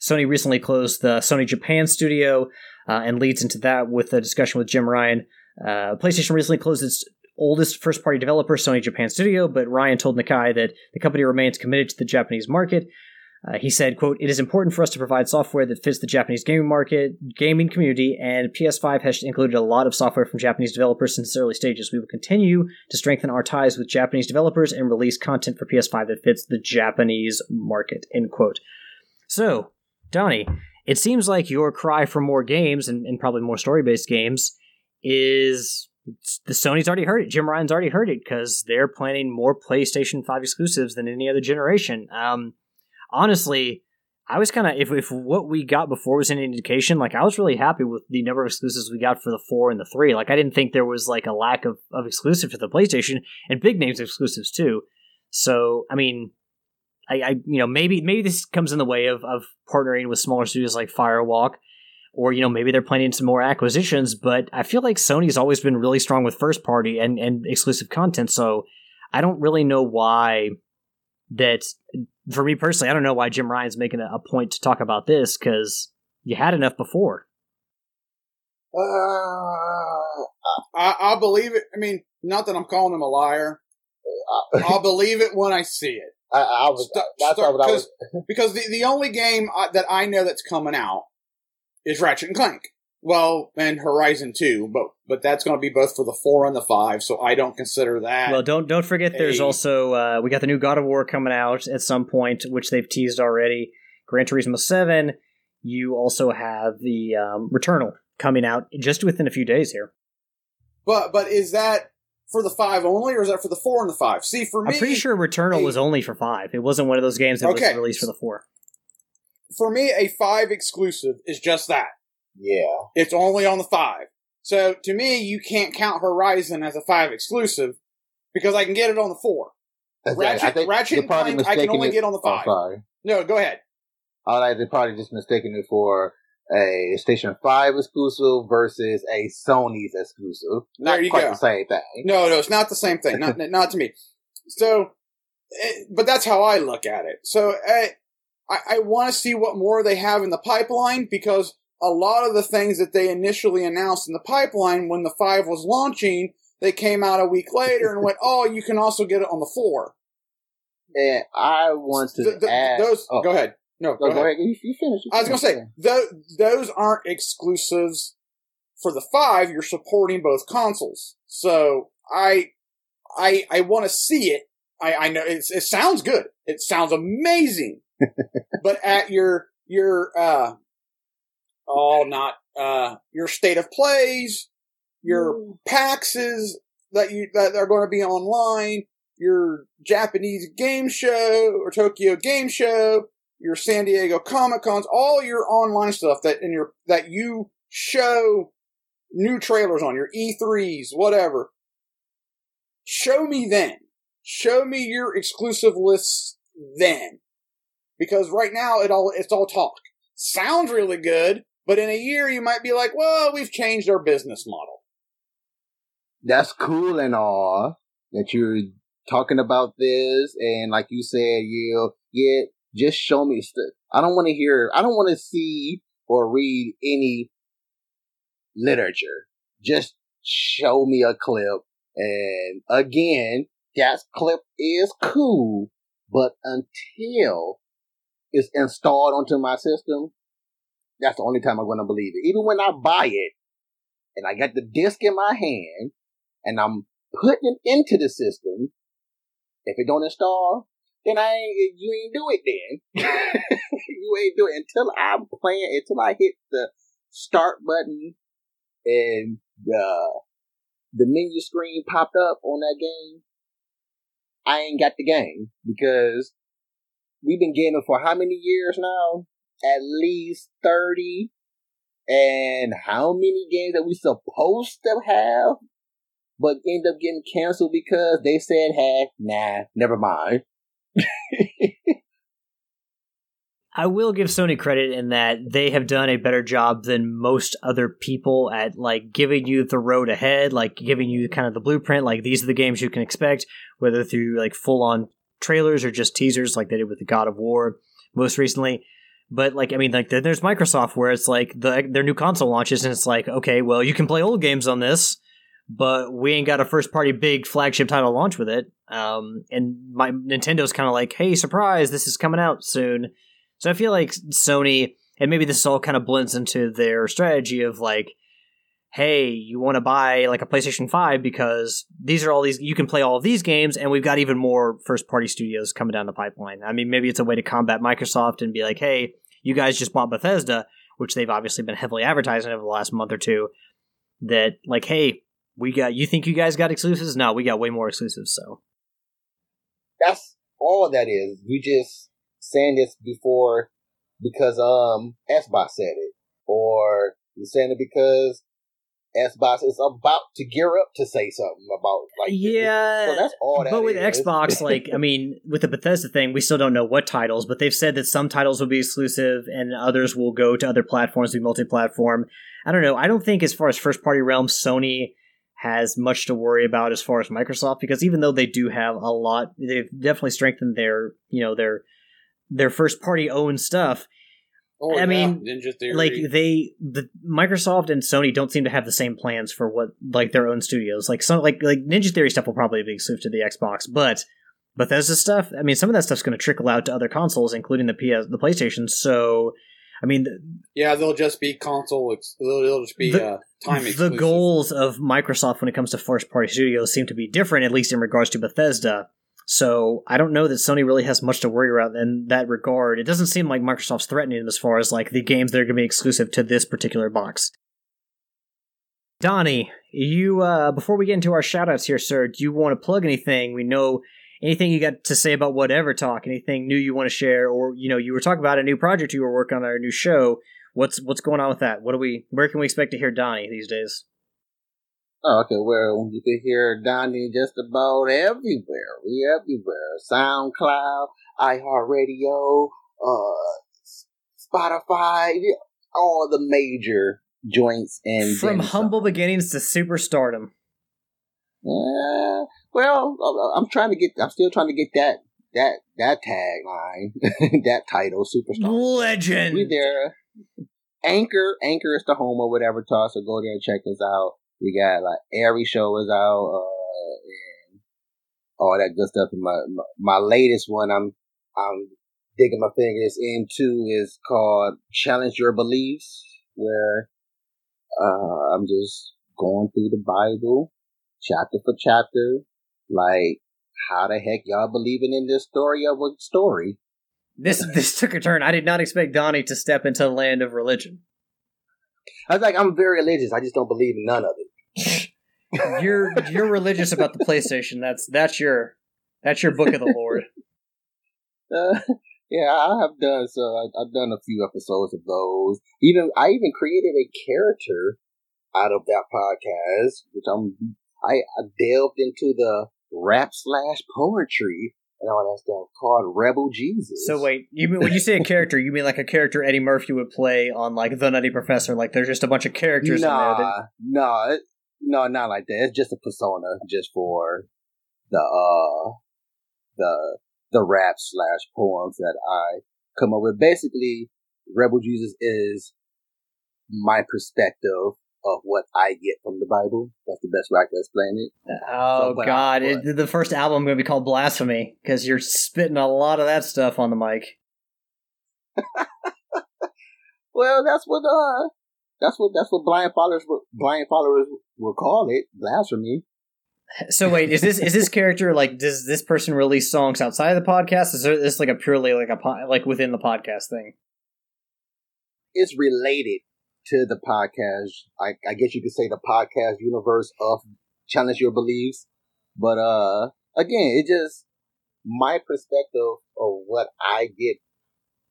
Sony recently closed the Sony Japan studio, and leads into that with a discussion with Jim Ryan. PlayStation recently closed its oldest first-party developer, Sony Japan Studio, but Ryan told Nikkei that the company remains committed to the Japanese market. He said, quote, "It is important for us to provide software that fits the Japanese gaming market, gaming community, and PS5 has included a lot of software from Japanese developers since its early stages. We will continue to strengthen our ties with Japanese developers and release content for PS5 that fits the Japanese market," end quote. So, Donnie, it seems like your cry for more games, and probably more story-based games, is the Sony's already heard it. Jim Ryan's already heard it, because they're planning more PlayStation 5 exclusives than any other generation. Honestly, I was kind of, if what we got before was an indication, like, I was really happy with the number of exclusives we got for the 4 and the 3. Like, I didn't think there was, like, a lack of exclusive to the PlayStation, and big names exclusives, too. So, I mean, I you know, maybe this comes in the way of partnering with smaller studios like Firewalk, or, you know, maybe they're planning some more acquisitions, but I feel like Sony's always been really strong with first party and exclusive content, so I don't really know why that, for me personally, I don't know why Jim Ryan's making a point to talk about this, because you had enough before. I believe it. I mean, not that I'm calling him a liar. I'll believe it when I see it. I was that's what I was because the only game that I know that's coming out is Ratchet and Clank. Well, and Horizon 2, but that's going to be both for the 4 and the 5, so I don't consider that. Well, don't forget there's also we got the new God of War coming out at some point, which they've teased already. Gran Turismo 7. You also have the Returnal coming out just within a few days here. But is that for the 5 only, or is that for the 4 and the 5? See, for me, I'm pretty sure Returnal was only for 5. It wasn't one of those games that was released for the 4. For me, a 5 exclusive is just that. Yeah. It's only on the 5. So, to me, you can't count Horizon as a 5 exclusive, because I can get it on the 4. That's Ratchet and Clank, I can only get on the 5. Oh, no, go ahead. They're probably just mistaking it for a Station 5 exclusive versus a Sony's exclusive. Not there you quite go. The same thing. No, it's not the same thing. Not to me. So, but that's how I look at it. So, I want to see what more they have in the pipeline, because a lot of the things that they initially announced in the pipeline when the 5 was launching, they came out a week later and went, oh, you can also get it on the 4. And I want to add... Go ahead. No, go ahead. You finish. I was going to say, those aren't exclusives for the 5. You're supporting both consoles. So I want to see it. I know it sounds good. It sounds amazing. But at your state of plays, your PAXs that are going to be online, your Japanese game show or Tokyo game show, your San Diego Comic Cons, all your online stuff that you show new trailers on, your E3s, whatever. Show me then. Show me your exclusive lists then. Because right now it's all talk. Sounds really good, but in a year you might be like, well, we've changed our business model. That's cool and all that you're talking about this, and like you said, yeah, just show me stuff. I don't want to see or read any literature. Just show me a clip. And again, that clip is cool, but until it's installed onto my system, that's the only time I'm going to believe it. Even when I buy it, and I got the disc in my hand, and I'm putting it into the system, if it don't install, then you ain't do it then. You ain't do it until I hit the start button and the menu screen popped up on that game. I ain't got the game, because we've been gaming for how many years now? At least 30. And how many games that we supposed to have, but end up getting canceled because they said, hey, nah, never mind. I will give Sony credit in that they have done a better job than most other people at like giving you the road ahead, like giving you kind of the blueprint, like these are the games you can expect, whether through like full-on trailers or just teasers like they did with the God of War most recently. But, like, I mean, like, there's Microsoft where it's, like, their new console launches, and it's like, okay, well, you can play old games on this, but we ain't got a first-party big flagship title launch with it. And my Nintendo's kind of like, hey, surprise, this is coming out soon. So I feel like Sony, and maybe this all kind of blends into their strategy of, like, hey, you want to buy, like, a PlayStation 5 because these are all these, you can play all of these games, and we've got even more first-party studios coming down the pipeline. I mean, maybe it's a way to combat Microsoft and be like, hey, you guys just bought Bethesda, which they've obviously been heavily advertising over the last month or two, that, like, hey, we got, you think you guys got exclusives? No, we got way more exclusives, so. That's all that is. You just saying this before because Xbox said it, or you're saying it because Xbox is about to gear up to say something about like this. So that's all that. But with Xbox, like, I mean, with the Bethesda thing, we still don't know what titles, but they've said that some titles will be exclusive and others will go to other platforms, be multi-platform. I don't know. I don't think as far as first-party realm, Sony has much to worry about as far as Microsoft, because even though they do have a lot, they've definitely strengthened their, you know, their first-party owned stuff. Oh, I mean, like Microsoft and Sony don't seem to have the same plans for what like their own studios. Like some like Ninja Theory stuff will probably be exclusive to the Xbox, but Bethesda stuff. I mean, some of that stuff's going to trickle out to other consoles, including the PlayStation. So, I mean, they'll just be console. They'll just be time exclusive. The goals of Microsoft when it comes to first party studios seem to be different, at least in regards to Bethesda. So I don't know that Sony really has much to worry about in that regard. It doesn't seem like Microsoft's threatening them as far as like the games that are going to be exclusive to this particular box. Donnie, you before we get into our shoutouts here, sir, do you want to plug anything? We know anything you got to say about Whatever Talk, anything new you want to share, or you know you were talking about a new project you were working on, or a new show. What's going on with that? Where can we expect to hear Donnie these days? Oh, okay, well, you can hear Donnie just about everywhere. We're everywhere. SoundCloud, iHeartRadio, Spotify, all the major joints. And from humble beginnings to superstardom. Yeah, well, I'm still trying to get that tagline, that title, superstardom. Legend! We there. Anchor is the home of Whatever Talk, so go there and check us out. We got like every show is out, and all that good stuff. And my latest one, I'm digging my fingers into, is called Challenge Your Beliefs, where I'm just going through the Bible chapter for chapter, like how the heck y'all believing in this story of a story. This took a turn. I did not expect Donnie to step into the land of religion. I was like, I'm very religious. I just don't believe in none of it. You're religious about the PlayStation. That's your book of the Lord. I have done so. I've done a few episodes of those. I even created a character out of that podcast, which I delved into the rap / poetry and all that stuff, called Rebel Jesus. So wait, you mean when you say a character, you mean like a character Eddie Murphy would play on like The Nutty Professor? Like there's just a bunch of characters in there. No, not like that. It's just a persona, just for the rap / poems that I come up with. Basically, Rebel Jesus is my perspective of what I get from the Bible. That's the best way I can explain it. Oh, so, God. The first album going to be called Blasphemy, because you're spitting a lot of that stuff on the mic. Well, that's what blind followers will call it, blasphemy. So wait, is this character, like, does this person release songs outside of the podcast? Is this like a purely like within the podcast thing? It's related to the podcast. I guess you could say the podcast universe of Challenge Your Beliefs. But again, it just my perspective of what I get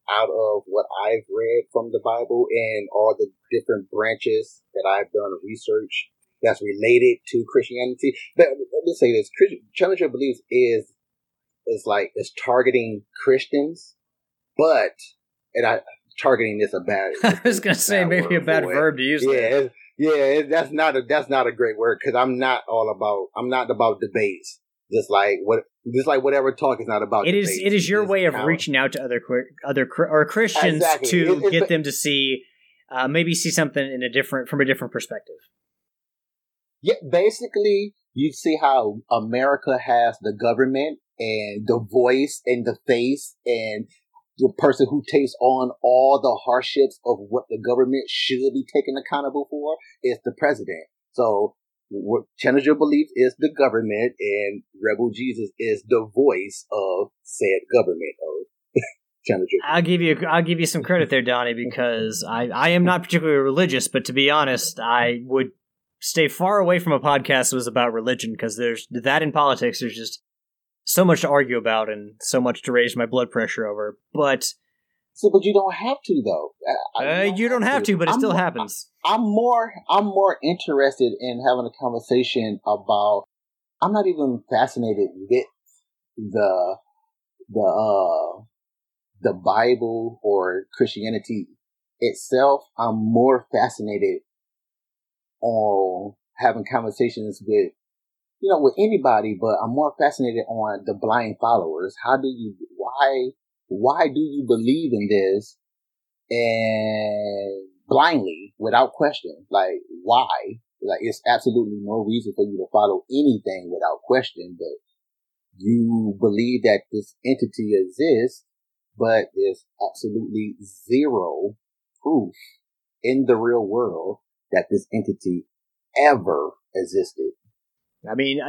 out of what I've read from the Bible and all the different branches that I've done research that's related to Christianity. But let's say this: Challenge Your Beliefs is targeting Christians, but targeting is a bad. I was gonna say maybe a bad verb to use. Yeah, yeah, that's not a great word because I'm not about debates. Just like whatever talk is not about. It is your way of reaching out to other Christians to get them to see, maybe see something from a different perspective. Yeah, basically, you see how America has the government and the voice and the face and the person who takes on all the hardships of what the government should be taken accountable for is the president. So, Challenge Your Beliefs is the government, and Rebel Jesus is the voice of said government. I'll give you some credit there, Donnie, because I am not particularly religious, but to be honest, I would stay far away from a podcast that was about religion because there's that in politics. There's just so much to argue about and so much to raise my blood pressure over. But you don't have to though. But it still happens. I'm more interested in having a conversation about. I'm not even fascinated with the Bible or Christianity itself. I'm more fascinated on having conversations with, with anybody, but I'm more fascinated on the blind followers. Why do you believe in this and blindly without question? Like, why? Like, it's absolutely no reason for you to follow anything without question, but you believe that this entity exists, but there's absolutely zero proof in the real world that this entity ever existed. I mean,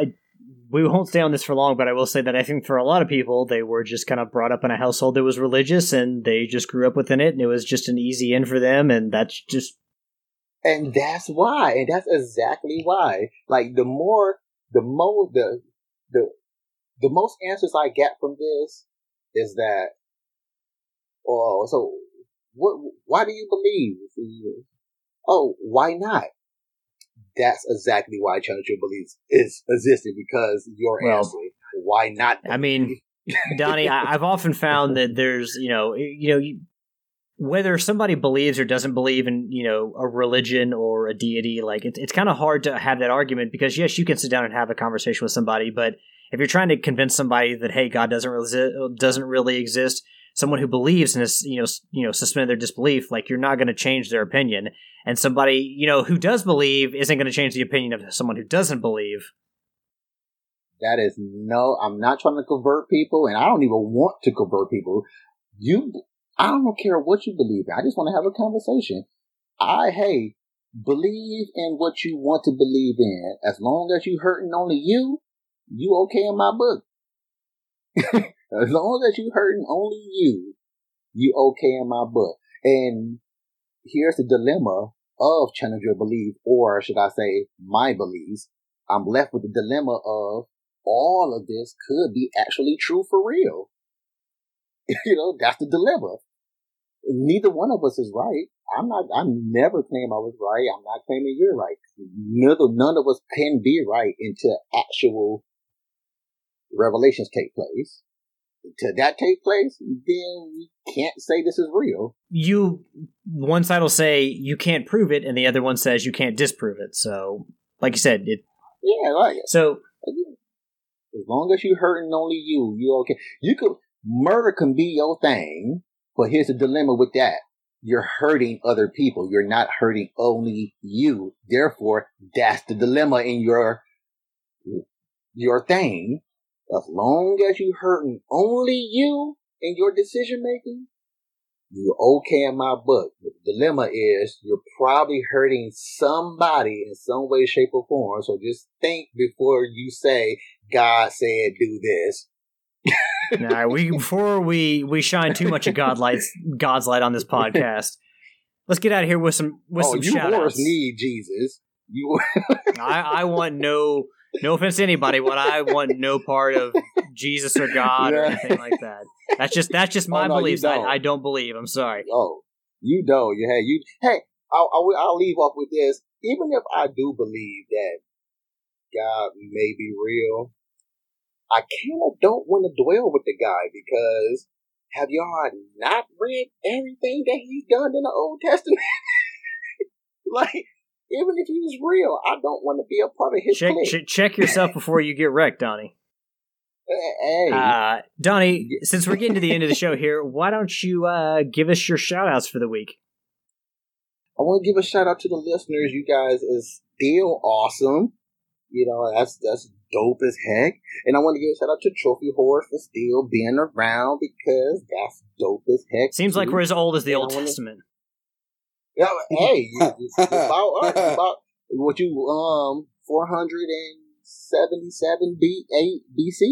we won't stay on this for long, but I will say that I think for a lot of people, they were just kind of brought up in a household that was religious, and they just grew up within it, and it was just an easy in for them, and that's just... And that's why, and that's exactly why. Like, the most answers I get from this is that, oh, so, why do you believe? Oh, why not? That's exactly why Challenge Your Beliefs is existed, because your answer, why not? I mean, Donnie, I've often found that there's, whether somebody believes or doesn't believe in, a religion or a deity, like it's kind of hard to have that argument because, yes, you can sit down and have a conversation with somebody. But if you're trying to convince somebody that, hey, God doesn't really exist, someone who believes and has, suspended their disbelief, like, you're not going to change their opinion. And somebody, who does believe isn't going to change the opinion of someone who doesn't believe. That is I'm not trying to convert people, and I don't even want to convert people. I don't care what you believe in. I just want to have a conversation. Believe in what you want to believe in. As long as you hurting only you okay in my book. As long as you hurting only you okay in my book. And here's the dilemma of Challenge Your Belief, or should I say my beliefs. I'm left with the dilemma of all of this could be actually true for real. That's the dilemma. Neither one of us is right. I never claim I was right. I'm not claiming you're right. None of us can be right until actual revelations take place. Did that take place? Then we can't say this is real. One side will say you can't prove it, and the other one says you can't disprove it. So, like you said, as long as you hurting only you okay. You could murder can be your thing, but here's the dilemma with that: you're hurting other people. You're not hurting only you. Therefore, that's the dilemma in your thing. As long as you hurting only you in your decision making, You're okay in my book. The dilemma is you're probably hurting somebody in some way, shape, or form. So just think before you say, God said do this. Nah, before we shine too much of God's light on this podcast, let's get out of here with some shout-outs. You of course need Jesus. I want no offense to anybody, but I want no part of Jesus or God or anything like that. That's just my beliefs. I don't believe. I'm sorry. Oh, you don't. Hey, I'll leave off with this. Even if I do believe that God may be real, I kind of don't want to dwell with the guy because have y'all not read everything that he's done in the Old Testament? Like, even if he was real, I don't want to be a part of his clique. Check yourself before you get wrecked, Donnie. Hey. Donnie, since we're getting to the end of the show here, why don't you give us your shout-outs for the week? I want to give a shout-out to the listeners. You guys is still awesome. You know, that's dope as heck. And I want to give a shout-out to Trophy Horse for still being around because that's dope as heck. Seems too. Like we're as old as the Old Testament. Yeah, hey, about what you 477 BC.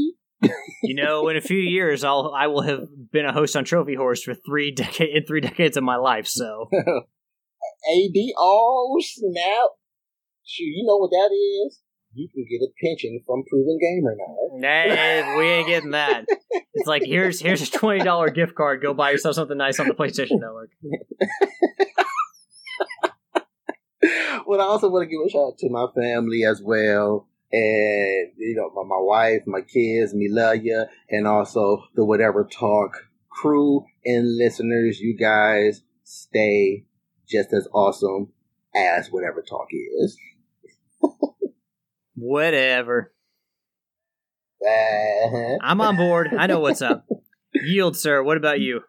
You know, in a few years, I will have been a host on Trophy Horse for three decades of my life. So, AD, oh snap! Shoot, you know what that is? You can get a pension from Proven Gamer now. Nah, we ain't getting that. It's like here's a $20 gift card. Go buy yourself something nice on the PlayStation Network. Well, I also want to give a shout out to my family as well, and you know my wife, my kids, me love ya, and also the Whatever Talk crew and listeners. You guys stay just as awesome as Whatever Talk is. Whatever. I'm on board. I know what's up. Yield, sir. What about you?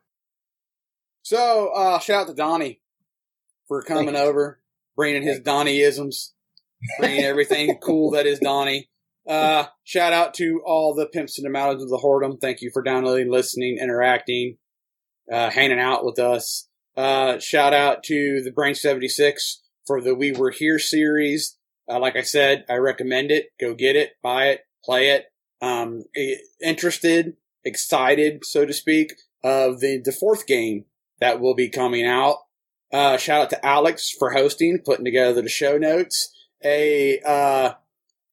So, shout out to Donnie for coming over. Bringing his Donnie-isms, bringing everything cool that is Donnie. Shout out to all the pimps and the mountains of the whoredom. Thank you for downloading, listening, interacting, hanging out with us. Shout out to the Brain 76 for the We Were Here series. Like I said, I recommend it. Go get it, buy it, play it. Interested, excited, so to speak, of the fourth game that will be coming out. Shout out to Alex for hosting, putting together the show notes. A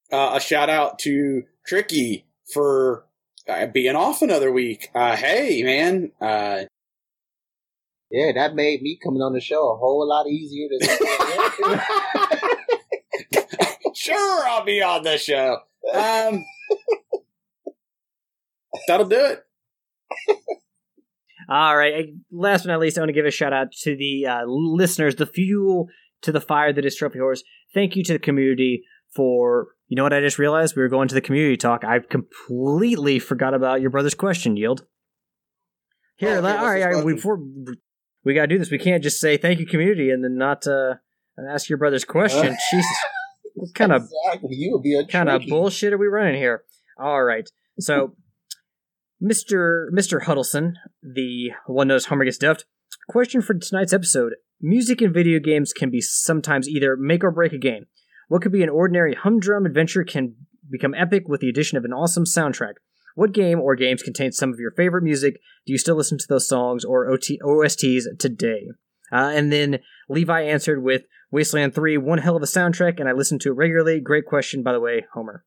shout out to Tricky for being off another week. Hey, man. Yeah, that made me coming on the show a whole lot easier. Sure, I'll be on the show. That'll do it. All right. Last but not least, I want to give a shout out to the listeners, the fuel to the fire that is Trophy Horse. Thank you to the community for, you know what I just realized? We were going to the community talk. I completely forgot about your brother's question, Yield. Here, all right. We got to do this. We can't just say thank you, community, and then not ask your brother's question. Jesus. What kind of bullshit are we running here? All right. So... Mr. Huddleston, the one knows Homer gets duffed. Question for tonight's episode. Music in video games can be sometimes either make or break a game. What could be an ordinary humdrum adventure can become epic with the addition of an awesome soundtrack. What game or games contain some of your favorite music? Do you still listen to those songs or OSTs today? And then Levi answered with Wasteland 3, one hell of a soundtrack, and I listen to it regularly. Great question, by the way, Homer.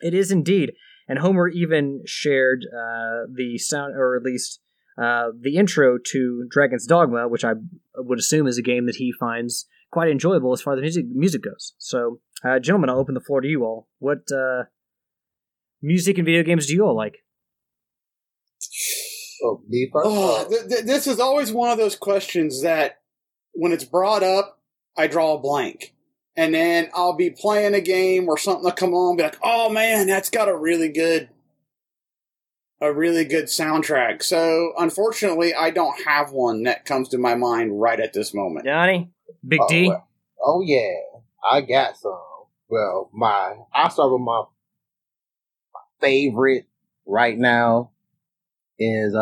It is indeed. And Homer even shared the sound, or at least the intro to Dragon's Dogma, which I would assume is a game that he finds quite enjoyable as far as the music goes. So, gentlemen, I'll open the floor to you all. What music and video games do you all like? This is always one of those questions that, when it's brought up, I draw a blank. And then I'll be playing a game or something will come on and be like, oh man, that's got a really good soundtrack. So unfortunately, I don't have one that comes to my mind right at this moment. Donnie? Big D? Well, oh yeah, I got some. Well, I'll start with my favorite right now is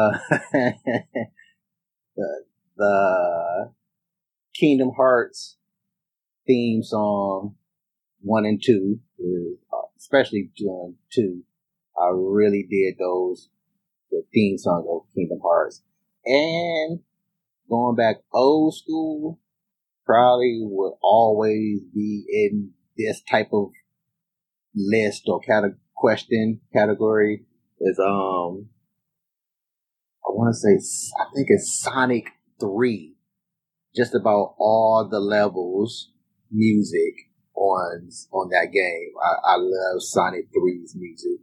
the Kingdom Hearts theme song 1 and 2, especially 2. I really did those, the theme song of Kingdom Hearts. And going back old school, probably would always be in this type of list or category is, I want to say, I think it's Sonic 3. Just about all the levels music on that game. I love Sonic 3's music.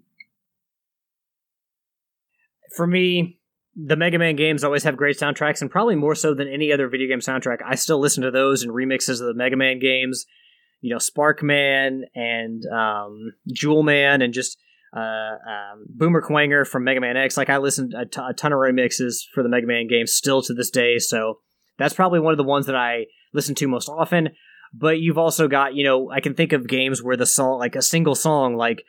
For me, the Mega Man games always have great soundtracks, and probably more so than any other video game soundtrack. I still listen to those and remixes of the Mega Man games, you know, Sparkman and Jewel Man, and just Boomer Quanger from Mega Man X. Like, I listened a ton of remixes for the Mega Man games still to this day, so that's probably one of the ones that I listen to most often. But you've also got, you know, I can think of games where the song, like a single song, like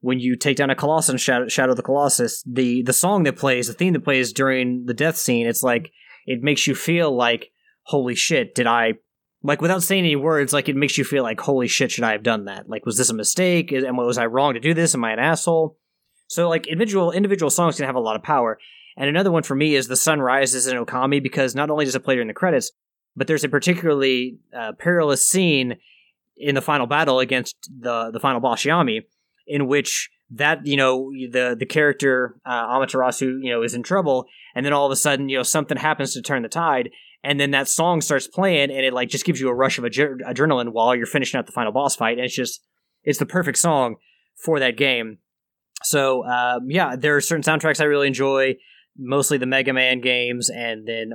when you take down a Colossus and Shadow of the Colossus, the song that plays, the theme that plays during the death scene, it's like, it makes you feel like, holy shit, did I, like, without saying any words, like, it makes you feel like, holy shit, should I have done that? Like, was this a mistake? And was I wrong to do this? Am I an asshole? So, like, individual songs can have a lot of power. And another one for me is The Sun Rises in Okami, because not only does it play during the credits, but there's a particularly perilous scene in the final battle against the final boss, Yami, in which that, you know, the character Amaterasu, you know, is in trouble, and then all of a sudden, you know, something happens to turn the tide, and then that song starts playing, and it, like, just gives you a rush of adrenaline while you're finishing up the final boss fight, and it's the perfect song for that game. So, yeah, there are certain soundtracks I really enjoy, mostly the Mega Man games, and then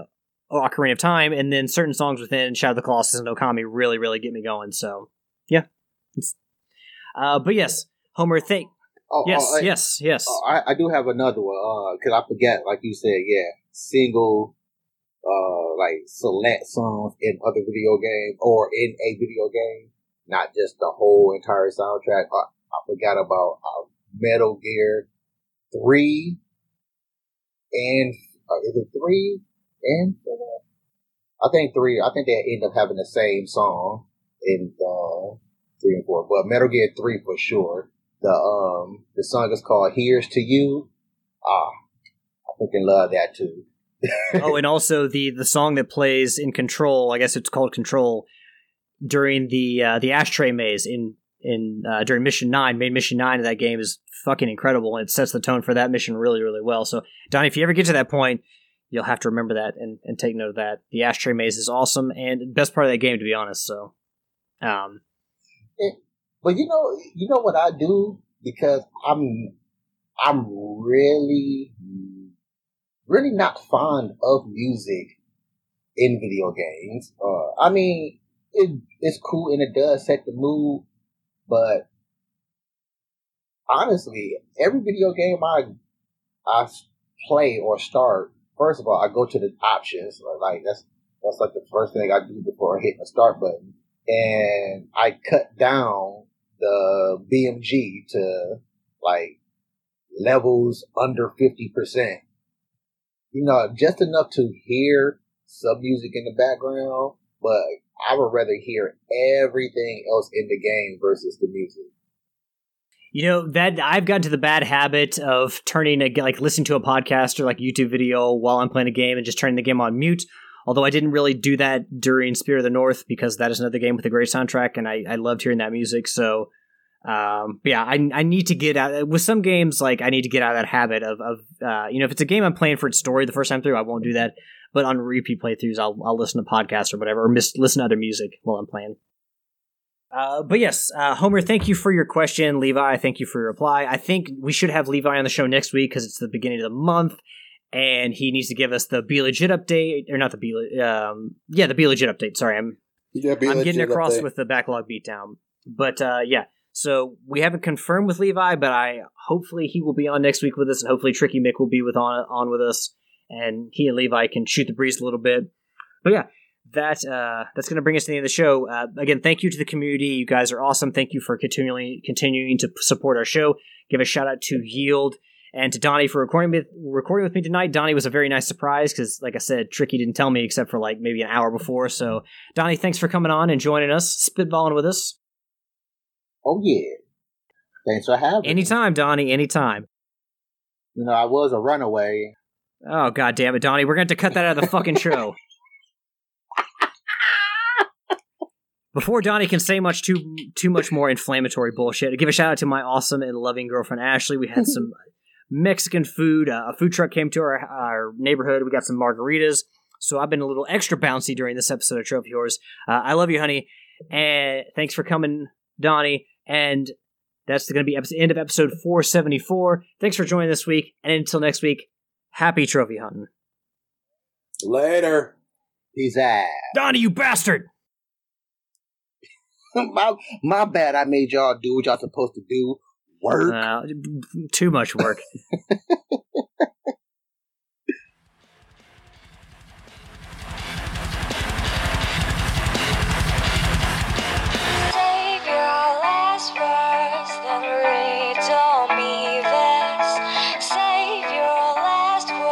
Ocarina of Time, and then certain songs within Shadow of the Colossus and Okami really, really get me going. So, yeah. But yes, Homer, think. Oh, yes, oh, yes. Oh, I do have another one, because I forget, like you said, yeah, single, like, select songs in other video games, or in a video game, not just the whole entire soundtrack. I forgot about Metal Gear 3 and, is it 3? And I think 3, I think they end up having the same song in 3 and 4. But Metal Gear 3 for sure. The song is called Here's to You. I fucking love that too. Oh, and also the song that plays in Control, I guess it's called Control, during the ashtray maze in during Mission 9, main Mission 9 of that game is fucking incredible, and it sets the tone for that mission really, really well. So, Donnie, if you ever get to that point, you'll have to remember that and take note of that. The ashtray maze is awesome and best part of that game, to be honest. So, but you know what I do, because I'm really, really not fond of music in video games. I mean, it's cool and it does set the mood, but honestly, every video game I play or start, first of all, I go to the options. Like that's like the first thing I do before I hit the start button, and I cut down the BMG to like levels under 50%. You know, just enough to hear some music in the background, but I would rather hear everything else in the game versus the music. You know, that I've gotten to the bad habit of listening to a podcast or like YouTube video while I'm playing a game and just turning the game on mute. Although I didn't really do that during Spirit of the North, because that is another game with a great soundtrack and I loved hearing that music. So, yeah, I need to get out with some games. Like I need to get out of that habit of you know, if it's a game I'm playing for its story the first time through, I won't do that. But on repeat playthroughs, I'll listen to podcasts or whatever, or listen to other music while I'm playing. But yes, Homer, thank you for your question. Levi, thank you for your reply. I think we should have Levi on the show next week because it's the beginning of the month and he needs to give us the Be Legit update, or not the the Be Legit update. Sorry, I'm getting across update with the backlog beatdown. But yeah, so we haven't confirmed with Levi, but hopefully he will be on next week with us, and hopefully Tricky Mick will be on with us, and he and Levi can shoot the breeze a little bit. But yeah. That's going to bring us to the end of the show. Again, thank you to the community. You guys are awesome. Thank you for continuing to support our show. Give a shout out to Yield and to Donnie for recording with me tonight. Donnie was a very nice surprise because, like I said, Tricky didn't tell me except for like maybe an hour before. So, Donnie, thanks for coming on and joining us, spitballing with us. Oh, yeah. Thanks for having me. Anytime, Donnie, anytime. You know, I was a runaway. Oh, God damn it, Donnie. We're going to have to cut that out of the fucking show. Before Donnie can say much too much more inflammatory bullshit, I give a shout out to my awesome and loving girlfriend, Ashley. We had some Mexican food. A food truck came to our neighborhood. We got some margaritas. So I've been a little extra bouncy during this episode of Trophy Horse. I love you, honey. And thanks for coming, Donnie. And that's going to be the end of episode 474. Thanks for joining this week. And until next week, happy trophy hunting. Later. Peace out. Donnie, you bastard. My bad, I made y'all do what y'all supposed to do. Work. Too much work. Save your last words, then retell me this. Save your last words.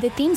The theme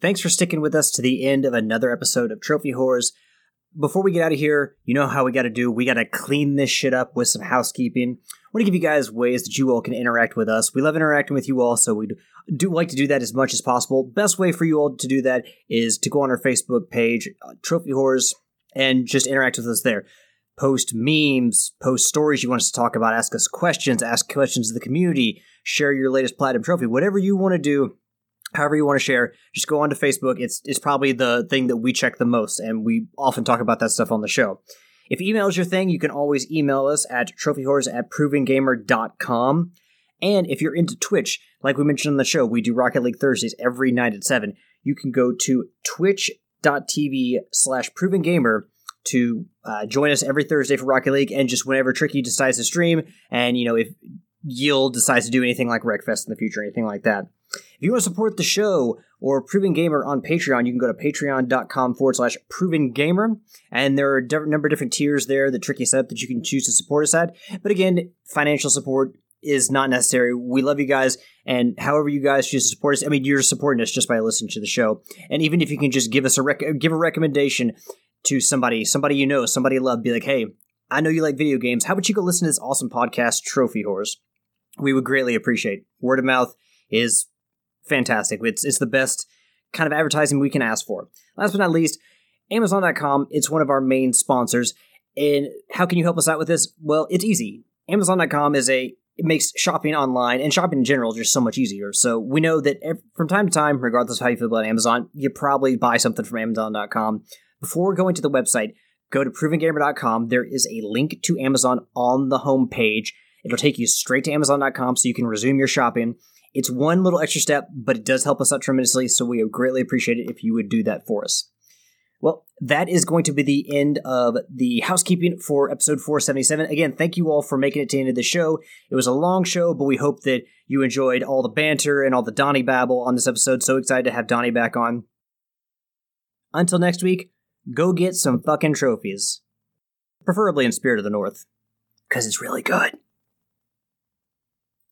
Thanks for sticking with us to the end of another episode of Trophy Horrors. Before we get out of here, you know how we got to do. We got to clean this shit up with some housekeeping. I want to give you guys ways that you all can interact with us. We love interacting with you all, so we do like to do that as much as possible. Best way for you all to do that is to go on our Facebook page, Trophy Horrors, and just interact with us there. Post memes, post stories you want us to talk about, ask us questions, ask questions to the community, share your latest Platinum Trophy, whatever you want to do. However you want to share, just go on to Facebook. It's probably the thing that we check the most, and we often talk about that stuff on the show. If email is your thing, you can always email us at trophyhorrors@provengamer.com. And if you're into Twitch, like we mentioned on the show, we do Rocket League Thursdays every night at 7. You can go to twitch.tv/provengamer to join us every Thursday for Rocket League, and just whenever Tricky decides to stream, and, you know, if Yield decides to do anything like Wreckfest in the future, anything like that. If you want to support the show or Proven Gamer on Patreon, you can go to patreon.com/Proven Gamer, and there are a number of different tiers there that Tricky set up that you can choose to support us at. But again, financial support is not necessary. We love you guys, and however you guys choose to support us, I mean, you're supporting us just by listening to the show. And even if you can just give us give a recommendation to somebody you know, somebody you love, be like, hey, I know you like video games. How about you go listen to this awesome podcast, Trophy Horse? We would greatly appreciate. Word of mouth is fantastic. It's the best kind of advertising we can ask for. Last but not least, Amazon.com. It's one of our main sponsors. And how can you help us out with this? Well, it's easy. Amazon.com makes shopping online and shopping in general just so much easier. So we know that from time to time, regardless of how you feel about Amazon, you probably buy something from Amazon.com. Before going to the website, go to ProvenGamer.com. There is a link to Amazon on the homepage. It'll take you straight to Amazon.com so you can resume your shopping. It's one little extra step, but it does help us out tremendously, so we would greatly appreciate it if you would do that for us. Well, that is going to be the end of the housekeeping for episode 477. Again, thank you all for making it to the end of the show. It was a long show, but we hope that you enjoyed all the banter and all the Donnie babble on this episode. So excited to have Donnie back on. Until next week, go get some fucking trophies. Preferably in Spirit of the North, because it's really good.